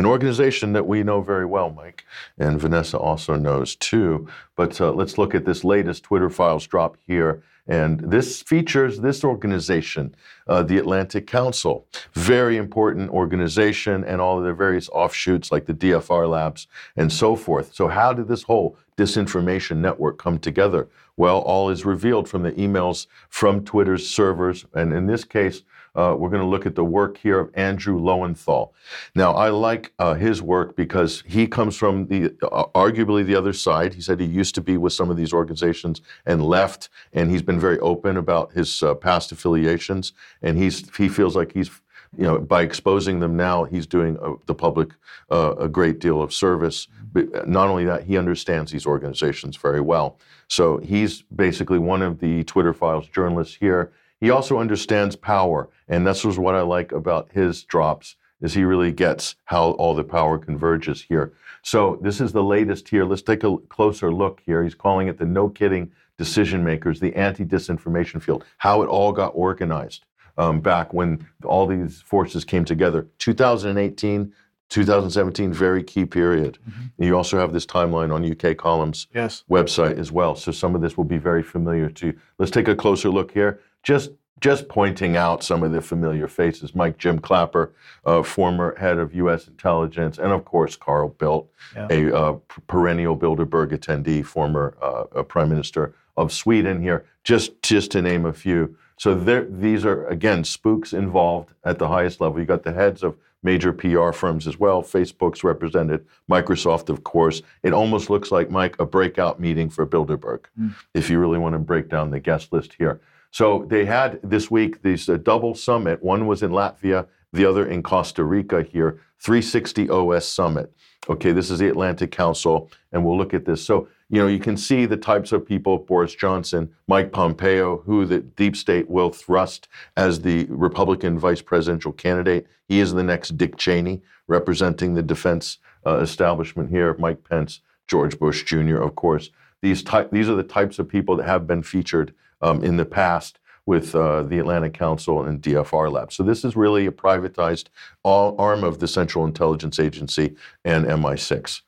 an organization that we know very well, Mike, and Vanessa also knows too. But uh, let's look at this latest Twitter files drop here. And this features this organization, uh, the Atlantic Council, very important organization, and all of their various offshoots like the D F R labs and so forth. So how did this whole disinformation network come together? Well, all is revealed from the emails from Twitter's servers. And in this case, uh, we're going to look at the work here of Andrew Lowenthal. Now, I like uh, his work because he comes from the uh, arguably the other side. He said he used to be with some of these organizations and left, and he's been very open about his uh, past affiliations. And he's he feels like he's, you know, by exposing them now, he's doing a, the public uh, a great deal of service. But not only that, he understands these organizations very well. So he's basically one of the Twitter files journalists here. He also understands power, and that's what I like about his drops, is he really gets how all the power converges here. So this is the latest here. Let's take a closer look here. He's calling it the no-kidding decision makers, the anti-disinformation field, how it all got organized. Um, back when all these forces came together. two thousand eighteen, two thousand seventeen, very key period. Mm-hmm. You also have this timeline on U K Column's yes. website as well, so some of this will be very familiar to you. Let's take a closer look here. Just just pointing out some of the familiar faces. Mike Jim Clapper, uh, former head of U S intelligence, and of course, Carl Bildt, yeah. a uh, perennial Bilderberg attendee, former uh, prime minister of Sweden here, just, just to name a few. So there, these are, again, spooks involved at the highest level. You got the heads of major P R firms as well. Facebook's represented, Microsoft, of course. It almost looks like, Mike, a breakout meeting for Bilderberg, mm. if you really want to break down the guest list here. So they had this week this uh, double summit. One was in Latvia, the other in Costa Rica here, three sixty O S summit. Okay, this is the Atlantic Council, and we'll look at this. So, you know, you can see the types of people, Boris Johnson, Mike Pompeo, who the deep state will thrust as the Republican vice presidential candidate. He is the next Dick Cheney, representing the defense uh, establishment here, Mike Pence, George Bush Junior, of course. These ty- these are the types of people that have been featured um, in the past with uh, the Atlantic Council and D F R Lab. So this is really a privatized arm of the Central Intelligence Agency and M I six.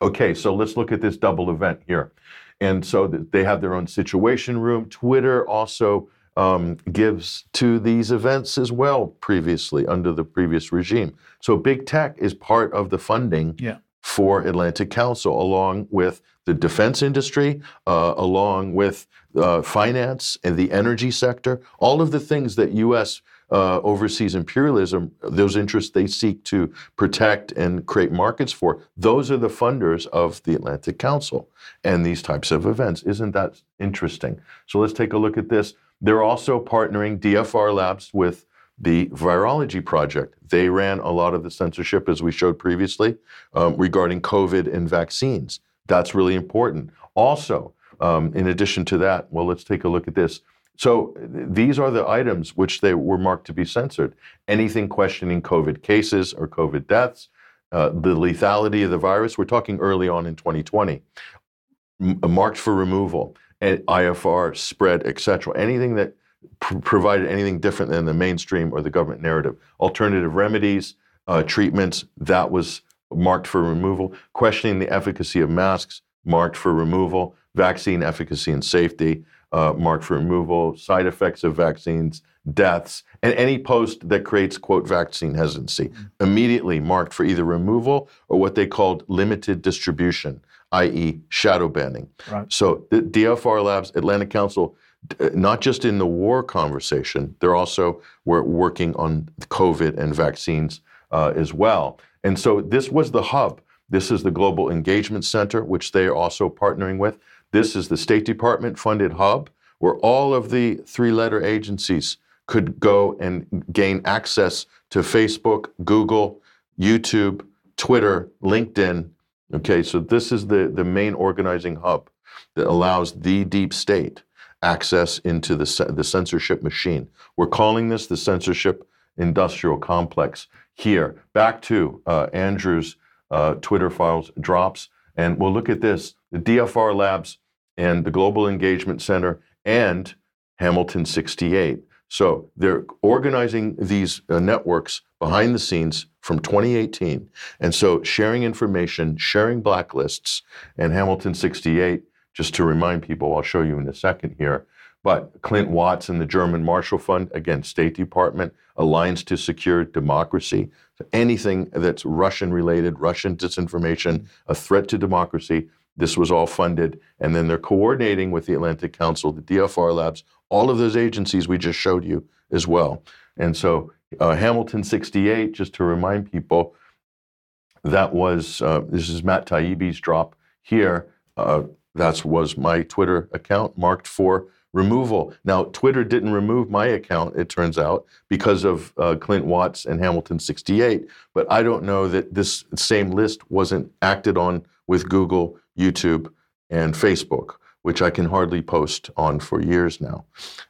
Okay, so let's look at this double event here. And so they have their own Situation Room. Twitter also um, gives to these events as well previously, under the previous regime. So big tech is part of the funding yeah. for Atlantic Council, along with the defense industry, uh, along with uh, finance and the energy sector, all of the things that U S Uh, overseas imperialism, those interests they seek to protect and create markets for, those are the funders of the Atlantic Council and these types of events. Isn't that interesting? So let's take a look at this. They're also partnering D F R Labs with the Virology Project. They ran a lot of the censorship, as we showed previously, um, regarding COVID and vaccines. That's really important. Also, um, in addition to that, well, let's take a look at this. So these are the items which they were marked to be censored. Anything questioning COVID cases or COVID deaths, uh, the lethality of the virus. We're talking early on in twenty twenty. M- marked for removal, and I F R, spread, et cetera. Anything that pr- provided anything different than the mainstream or the government narrative. Alternative remedies, uh, treatments, that was marked for removal. Questioning the efficacy of masks, marked for removal. Vaccine efficacy and safety, Uh, marked for removal, side effects of vaccines, deaths, and any post that creates, quote, vaccine hesitancy, immediately marked for either removal or what they called limited distribution, that is shadow banning. Right. So the D F R Labs, Atlantic Council, not just in the war conversation, they're also we're working on COVID and vaccines uh, as well. And so this was the hub. This is the Global Engagement Center, which they are also partnering with. This is the State Department-funded hub where all of the three-letter agencies could go and gain access to Facebook, Google, YouTube, Twitter, LinkedIn. Okay, so this is the, the main organizing hub that allows the deep state access into the, the censorship machine. We're calling this the censorship industrial complex here. Back to uh, Andrew's uh, Twitter files drops, and we'll look at this. The D F R Labs and the Global Engagement Center, and Hamilton sixty-eight. So they're organizing these uh, networks behind the scenes from twenty eighteen. And so sharing information, sharing blacklists, and Hamilton sixty-eight, just to remind people, I'll show you in a second here, but Clint Watts and the German Marshall Fund, again, State Department, Alliance to Secure Democracy. So anything that's Russian-related, Russian disinformation, a threat to democracy, this was all funded, and then they're coordinating with the Atlantic Council, the D F R Labs, all of those agencies we just showed you as well. And so uh, Hamilton sixty-eight, just to remind people, that was, uh, this is Matt Taibbi's drop here. Uh, that was my Twitter account marked for removal. Now, Twitter didn't remove my account, it turns out, because of uh, Clint Watts and Hamilton sixty-eight, but I don't know that this same list wasn't acted on with Google, YouTube, and Facebook, which I can hardly post on for years now.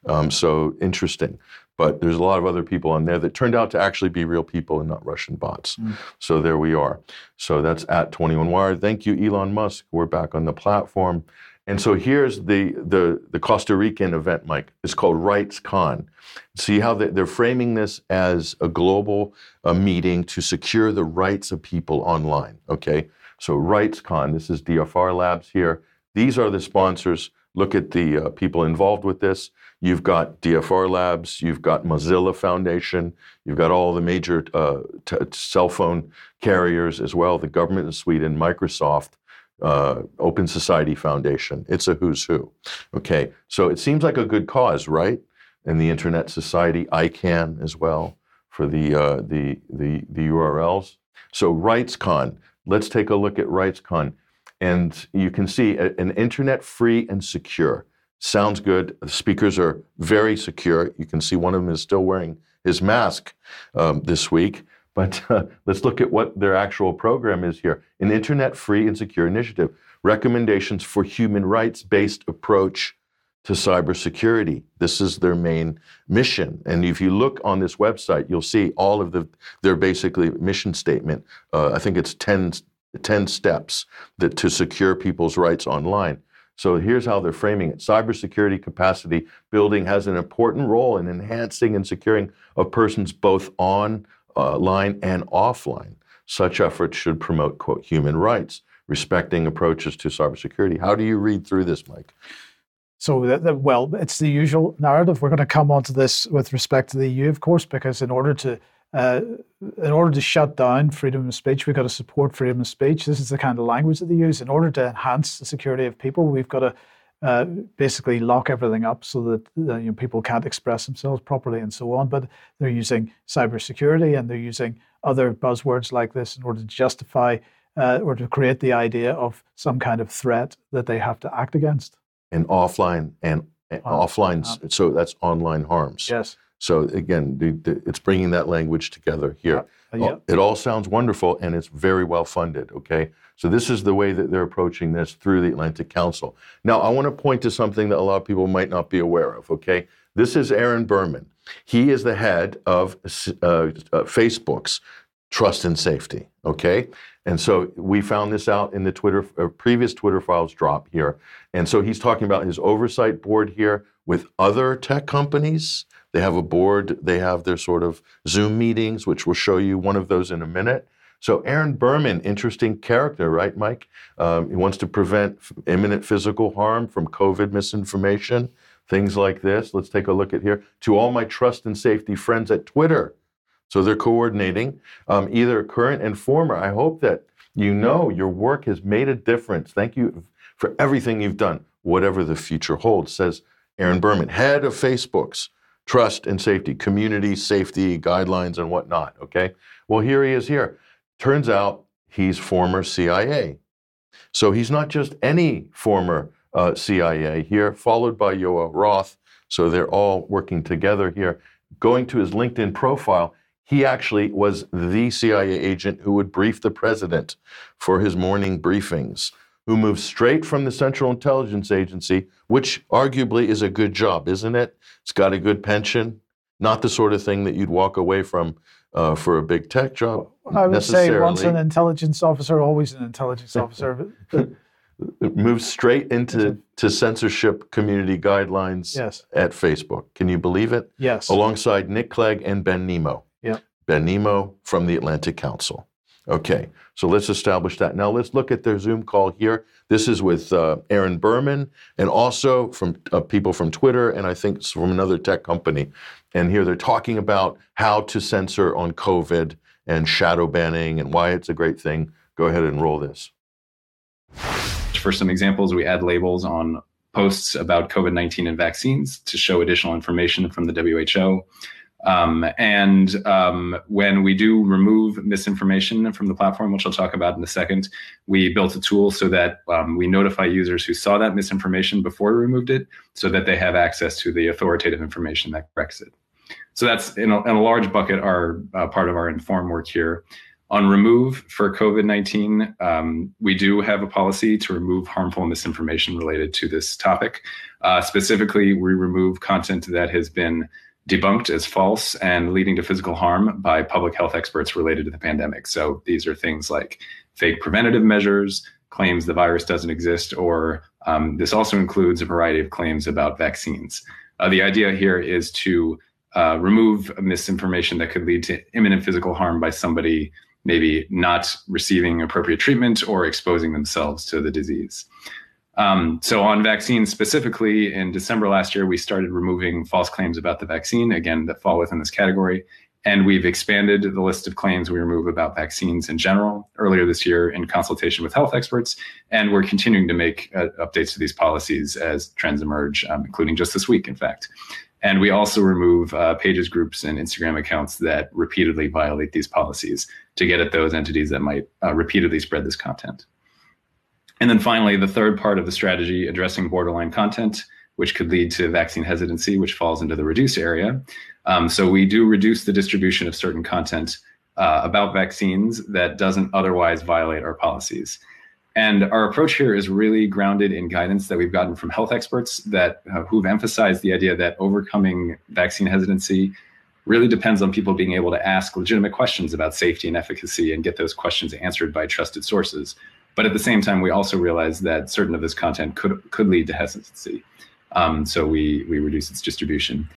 Um, so interesting. But there's a lot of other people on there that turned out to actually be real people and not Russian bots. Mm. So there we are. So that's at twenty-one wire. Thank you, Elon Musk. We're back on the platform. And so here's the the, the Costa Rican event, Mike. It's called RightsCon. See how they're framing this as a global uh, meeting to secure the rights of people online, okay? So RightsCon, this is D F R Labs here. These are the sponsors. Look at the uh, people involved with this. You've got D F R Labs, you've got Mozilla Foundation, you've got all the major uh, t- cell phone carriers as well, the government of Sweden, Microsoft, uh, Open Society Foundation. It's a who's who. Okay, so it seems like a good cause, right? And the Internet Society, ICANN as well for the, uh, the, the, the U R Ls. So RightsCon. Let's take a look at RightsCon, and you can see an internet free and secure. Sounds good. The speakers are very secure. You can see one of them is still wearing his mask um, this week. But uh, let's look at what their actual program is here. An internet-free and secure initiative. Recommendations for human rights-based approach to cybersecurity. This is their main mission. And if you look on this website, you'll see all of the their basically mission statement. Uh, I think it's ten, ten steps that to secure people's rights online. So here's how they're framing it. Cybersecurity capacity building has an important role in enhancing and securing of persons both on Uh, line and offline. Such efforts should promote, quote, human rights, respecting approaches to cybersecurity. How do you read through this, Mike? So, that, that, well, it's the usual narrative. We're going to come onto this with respect to the E U, of course, because in order to uh, in order to shut down freedom of speech, we've got to support freedom of speech. This is the kind of language that they use. In order to enhance the security of people, we've got to Uh, basically lock everything up so that uh, you know, people can't express themselves properly and so on. But they're using cybersecurity and they're using other buzzwords like this in order to justify uh, or to create the idea of some kind of threat that they have to act against. And offline and, and oh, offline, uh, so that's online harms. Yes. So again, the, the, it's bringing that language together here. Uh, yeah. It all sounds wonderful and it's very well funded, okay? So this is the way that they're approaching this through the Atlantic Council. Now, I want to point to something that a lot of people might not be aware of, okay? This is Aaron Berman. He is the head of uh, Facebook's Trust and Safety, okay? And so we found this out in the Twitter uh, previous Twitter files drop here. And so he's talking about his oversight board here with other tech companies. They have a board, they have their sort of Zoom meetings, which we'll show you one of those in a minute. So Aaron Berman, interesting character, right, Mike? Um, he wants to prevent f- imminent physical harm from COVID misinformation, things like this. Let's take a look at here. To all my trust and safety friends at Twitter. So they're coordinating, um, either current and former. I hope that you know your work has made a difference. Thank you for everything you've done, whatever the future holds, says Aaron Berman, head of Facebook's Trust and Safety, community safety guidelines and whatnot, okay? Well, here he is here. Turns out he's former C I A. So he's not just any former uh, C I A here, followed by Yoel Roth. So they're all working together here. Going to his LinkedIn profile, he actually was the C I A agent who would brief the president for his morning briefings, who moved straight from the Central Intelligence Agency, which arguably is a good job, isn't it? It's got a good pension, not the sort of thing that you'd walk away from uh, for a big tech job. I would say once an intelligence officer, always an intelligence officer. Moved straight into to censorship community guidelines yes. at Facebook. Can you believe it? Yes. Alongside Nick Clegg and Ben Nemo. Yeah. Ben Nemo from the Atlantic Council. Okay, so let's establish that. Now let's look at their Zoom call here. This is with uh, Aaron Berman and also from uh, people from Twitter and I think it's from another tech company. And here they're talking about how to censor on COVID and shadow banning and why it's a great thing. Go ahead and roll this. For some examples, we add labels on posts about COVID nineteen and vaccines to show additional information from the W H O. Um, and um, when we do remove misinformation from the platform, which I'll talk about in a second, we built a tool so that um, we notify users who saw that misinformation before we removed it so that they have access to the authoritative information that corrects it. So that's in a, in a large bucket our uh, part of our inform work here. On remove for COVID nineteen, um, we do have a policy to remove harmful misinformation related to this topic. Uh, specifically, we remove content that has been debunked as false and leading to physical harm by public health experts related to the pandemic. So these are things like fake preventative measures, claims the virus doesn't exist, or um, this also includes a variety of claims about vaccines. Uh, the idea here is to uh, remove misinformation that could lead to imminent physical harm by somebody maybe not receiving appropriate treatment or exposing themselves to the disease. Um, so on vaccines specifically, in December last year, we started removing false claims about the vaccine, again, that fall within this category. And we've expanded the list of claims we remove about vaccines in general earlier this year in consultation with health experts. And we're continuing to make uh, updates to these policies as trends emerge, um, including just this week, in fact. And we also remove uh, pages, groups, and Instagram accounts that repeatedly violate these policies to get at those entities that might uh, repeatedly spread this content. And then finally, the third part of the strategy, addressing borderline content, which could lead to vaccine hesitancy, which falls into the reduce area. Um, so we do reduce the distribution of certain content uh, about vaccines that doesn't otherwise violate our policies. And our approach here is really grounded in guidance that we've gotten from health experts that uh, who've emphasized the idea that overcoming vaccine hesitancy really depends on people being able to ask legitimate questions about safety and efficacy and get those questions answered by trusted sources. But at the same time, we also realize that certain of this content could could lead to hesitancy. Um, so we we reduce its distribution.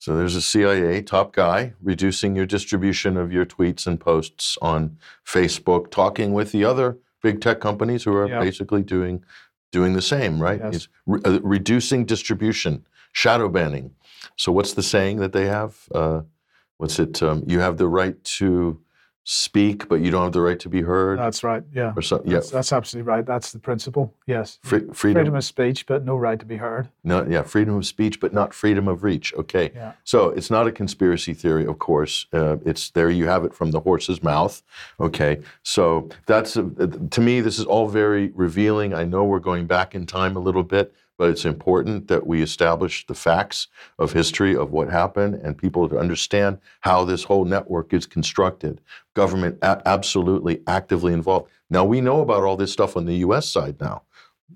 So there's a C I A top guy reducing your distribution of your tweets and posts on Facebook, talking with the other big tech companies who are yep. basically doing doing the same, right? Yes. It's re- uh, reducing distribution, shadow banning. So what's the saying that they have? Uh, what's it? Um, you have the right to speak, but you don't have the right to be heard. That's right. Yeah. Or something. That's, yeah. that's absolutely right. That's the principle. Yes. Free, freedom. freedom of speech, but no right to be heard. No. Yeah. Freedom of speech, but not freedom of reach. Okay. Yeah. So it's not a conspiracy theory, of course. Uh, it's there. You have it from the horse's mouth. Okay. So that's uh, to me, this is all very revealing. I know we're going back in time a little bit, but it's important that we establish the facts of history of what happened and people to understand how this whole network is constructed. Government a- absolutely actively involved. Now, we know about all this stuff on the U S side now.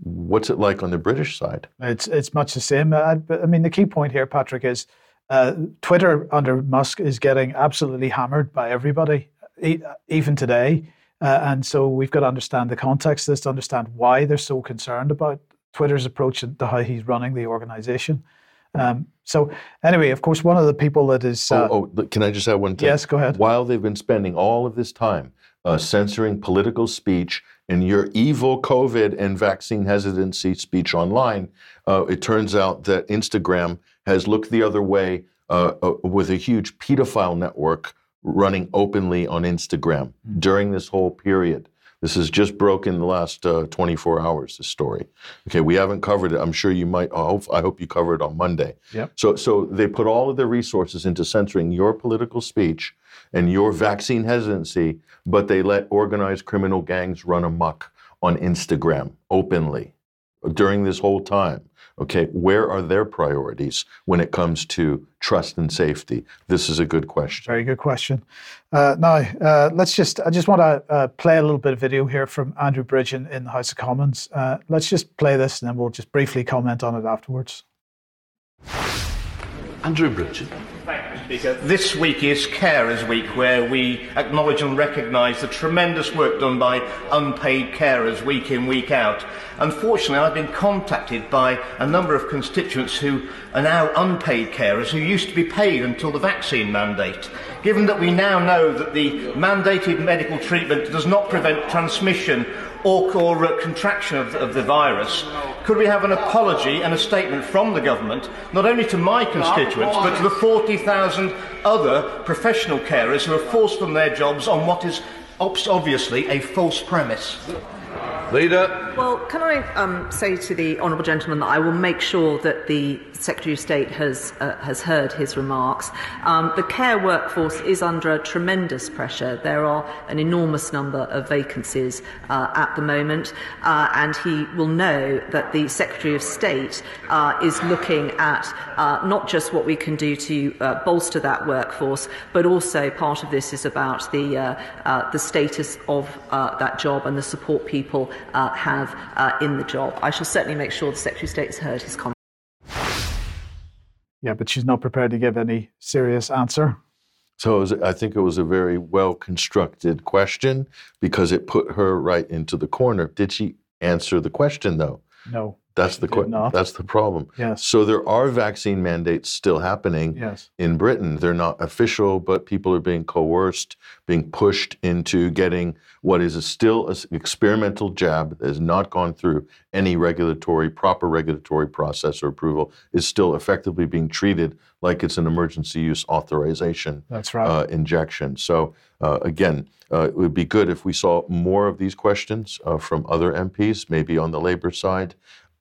What's it like on the British side? It's it's much the same. I, I mean, the key point here, Patrick, is uh, Twitter under Musk is getting absolutely hammered by everybody, e- even today. Uh, and so we've got to understand the context of this, to understand why they're so concerned about Twitter's approach to how he's running the organization. Um, so anyway, of course, one of the people that is... Uh, oh, oh, can I just add one thing? Yes, go ahead. While they've been spending all of this time uh, censoring political speech and your evil COVID and vaccine hesitancy speech online, uh, it turns out that Instagram has looked the other way uh, uh, with a huge pedophile network running openly on Instagram mm-hmm. during this whole period. This has just broken the last uh, twenty-four hours, this story. Okay, we haven't covered it. I'm sure you might, I hope, I hope you cover it on Monday. Yep. So so they put all of their resources into censoring your political speech and your vaccine hesitancy, but they let organized criminal gangs run amok on Instagram openly during this whole time. Okay, where are their priorities when it comes to trust and safety? This is a good question. Very good question. Uh, now, uh, let's just, I just want to uh, play a little bit of video here from Andrew Bridgen in the House of Commons. Uh, let's just play this and then we'll just briefly comment on it afterwards. Andrew Bridgen. Thank you, Speaker. This week is Carers Week, where we acknowledge and recognise the tremendous work done by unpaid carers week in, week out. Unfortunately, I've been contacted by a number of constituents who are now unpaid carers who used to be paid until the vaccine mandate. Given that we now know that the mandated medical treatment does not prevent transmission or, or uh, contraction of, of the virus, could we have an apology and a statement from the government, not only to my constituents, but to the forty thousand other professional carers who are forced from their jobs on what is obviously a false premise? Leader. Well, can I um, say to the honourable gentleman that I will make sure that the Secretary of State has uh, has heard his remarks. Um, the care workforce is under tremendous pressure. There are an enormous number of vacancies uh, at the moment, uh, and he will know that the Secretary of State uh, is looking at uh, not just what we can do to uh, bolster that workforce, but also part of this is about the uh, uh, the status of uh, that job and the support people Uh, have uh, in the job. I shall certainly make sure the Secretary of State has heard his comments. Yeah, but she's not prepared to give any serious answer. So it was, I think it was a very well-constructed question because it put her right into the corner. Did she answer the question, though? No. That's the qu- That's the problem. Yes. So there are vaccine mandates still happening yes. in Britain. They're not official, but people are being coerced, being pushed into getting what is a still an experimental jab that has not gone through any regulatory, proper regulatory process or approval, is still effectively being treated like it's an emergency use authorization That's right. uh, injection. So uh, again, uh, it would be good if we saw more of these questions uh, from other M Ps, maybe on the Labour side,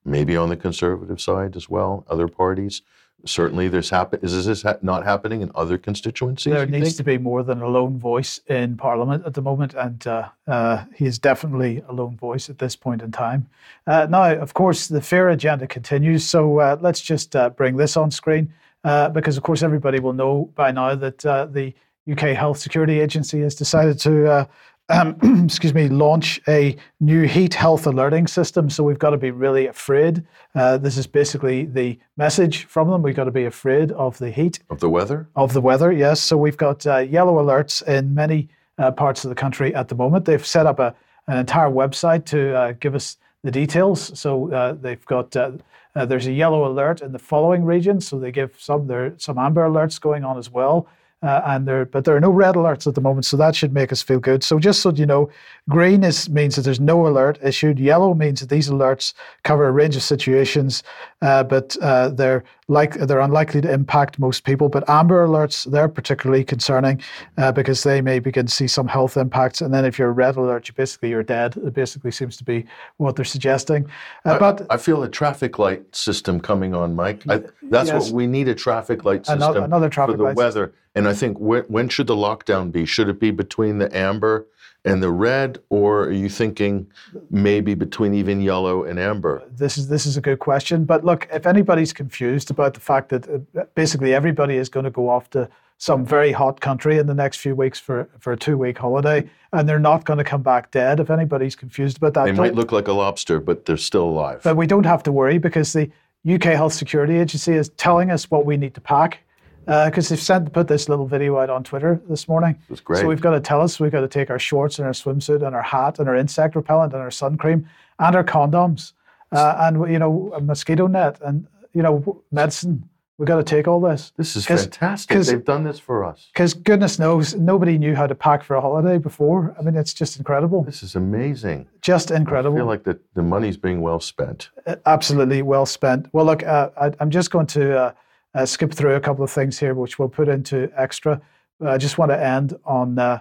maybe on the Conservative side as well, other parties, Certainly, this happen- is this ha- not happening in other constituencies? There needs think? to be more than a lone voice in Parliament at the moment, and uh, uh, he is definitely a lone voice at this point in time. Uh, now, of course, the fear agenda continues, so uh, let's just uh, bring this on screen, uh, because, of course, everybody will know by now that uh, the U K Health Security Agency has decided to uh, Um, excuse me, launch a new heat health alerting system. So we've got to be really afraid. Uh, this is basically the message from them. We've got to be afraid of the heat. Of the weather? Of the weather, yes. So we've got uh, yellow alerts in many uh, parts of the country at the moment. They've set up a, an entire website to uh, give us the details. So uh, they've got, uh, uh, there's a yellow alert in the following regions. So they give some, there are some amber alerts going on as well. Uh, and there, but there are no red alerts at the moment, so that should make us feel good. So just so you know, green is, means that there's no alert issued. Yellow means that these alerts cover a range of situations, uh, but uh, they're like they're unlikely to impact most people. But amber alerts, they're particularly concerning uh, because they may begin to see some health impacts. And then if you're a red alert, you basically you're dead. It basically seems to be what they're suggesting. Uh, I, but I feel a traffic light system coming on, Mike. I, that's yes. what we need, a traffic light system another, another traffic for the weather. System. And I think, wh- when should the lockdown be? Should it be between the amber and the red, or are you thinking maybe between even yellow and amber? This is this is a good question. But look, if anybody's confused about the fact that uh, basically everybody is going to go off to some very hot country in the next few weeks for, for a two-week holiday, and they're not going to come back dead, if anybody's confused about that. They might look like a lobster, but they're still alive. But we don't have to worry, because the U K Health Security Agency is telling us what we need to pack. Because uh, they've sent put this little video out on Twitter this morning. That's great. So we've got to tell us we've got to take our shorts and our swimsuit and our hat and our insect repellent and our sun cream and our condoms uh, and you know a mosquito net and you know medicine. We've got to take all this. This is Cause, fantastic. Cause, they've done this for us. Because goodness knows nobody knew how to pack for a holiday before. I mean, it's just incredible. This is amazing. Just incredible. I feel like the, the money's being well spent. Uh, absolutely well spent. Well, look, uh, I, I'm just going to. Uh, Uh, skip through a couple of things here, which we'll put into extra. Uh, I just want to end on uh,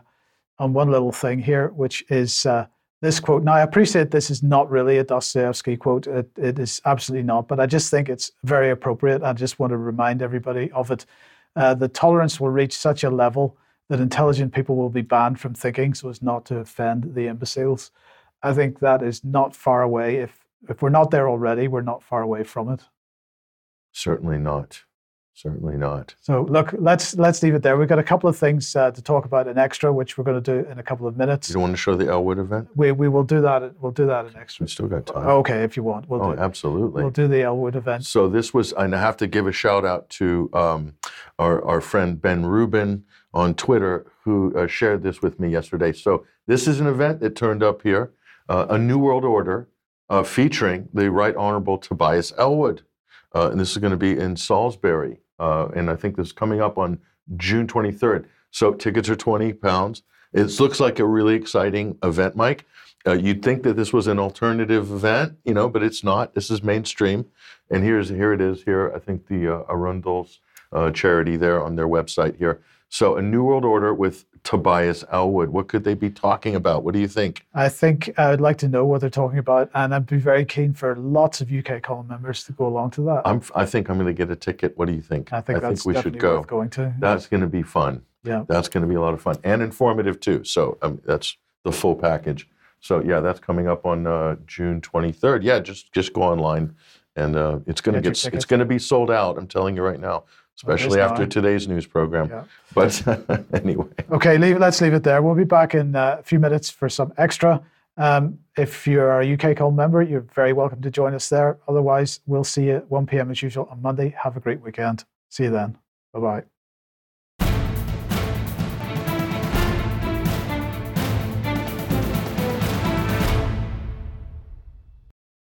on one little thing here, which is uh, this quote. Now, I appreciate this is not really a Dostoevsky quote. It, it is absolutely not, but I just think it's very appropriate. I just want to remind everybody of it. Uh, the tolerance will reach such a level that intelligent people will be banned from thinking so as not to offend the imbeciles. I think that is not far away. If, if we're not there already, we're not far away from it. Certainly not. Certainly not. So look, let's let's leave it there. We've got a couple of things uh, to talk about in extra, which we're going to do in a couple of minutes. You don't want to show the Elwood event? We we will do that. We'll do that in extra. We still got time. Okay, if you want. We'll oh, do, absolutely. We'll do the Elwood event. So this was, and I have to give a shout out to um, our our friend Ben Rubin on Twitter, who uh, shared this with me yesterday. So this is an event that turned up here, uh, a New World Order, uh, featuring the Right Honourable Tobias Elwood, uh, and this is going to be in Salisbury. Uh, and I think this is coming up on June twenty-third. So tickets are twenty pounds. It looks like a really exciting event, Mike. Uh, you'd think that this was an alternative event, you know, but it's not. This is mainstream. And here's here it is here. I think the uh, Arundel's uh, charity there on their website here. So a New World Order with Tobias Elwood. What could they be talking about? What do you think? I think I would like to know what they're talking about, and I'd be very keen for lots of U K Column members to go along to that. I'm, I think I'm going to get a ticket. What do you think? I think I that's think we definitely should go. Worth going to. That's yeah. going to be fun. Yeah, that's going to be a lot of fun and informative too. So um, that's the full package. So yeah, that's coming up on uh, June twenty-third. Yeah, just just go online, and uh, it's going get to get it's going to be sold out. I'm telling you right now. Especially after now. today's news program. Yeah. But anyway. Okay, leave, let's leave it there. We'll be back in uh, a few minutes for some extra. Um, if you're a U K Column member, you're very welcome to join us there. Otherwise, we'll see you at one p.m. as usual on Monday. Have a great weekend. See you then. Bye-bye.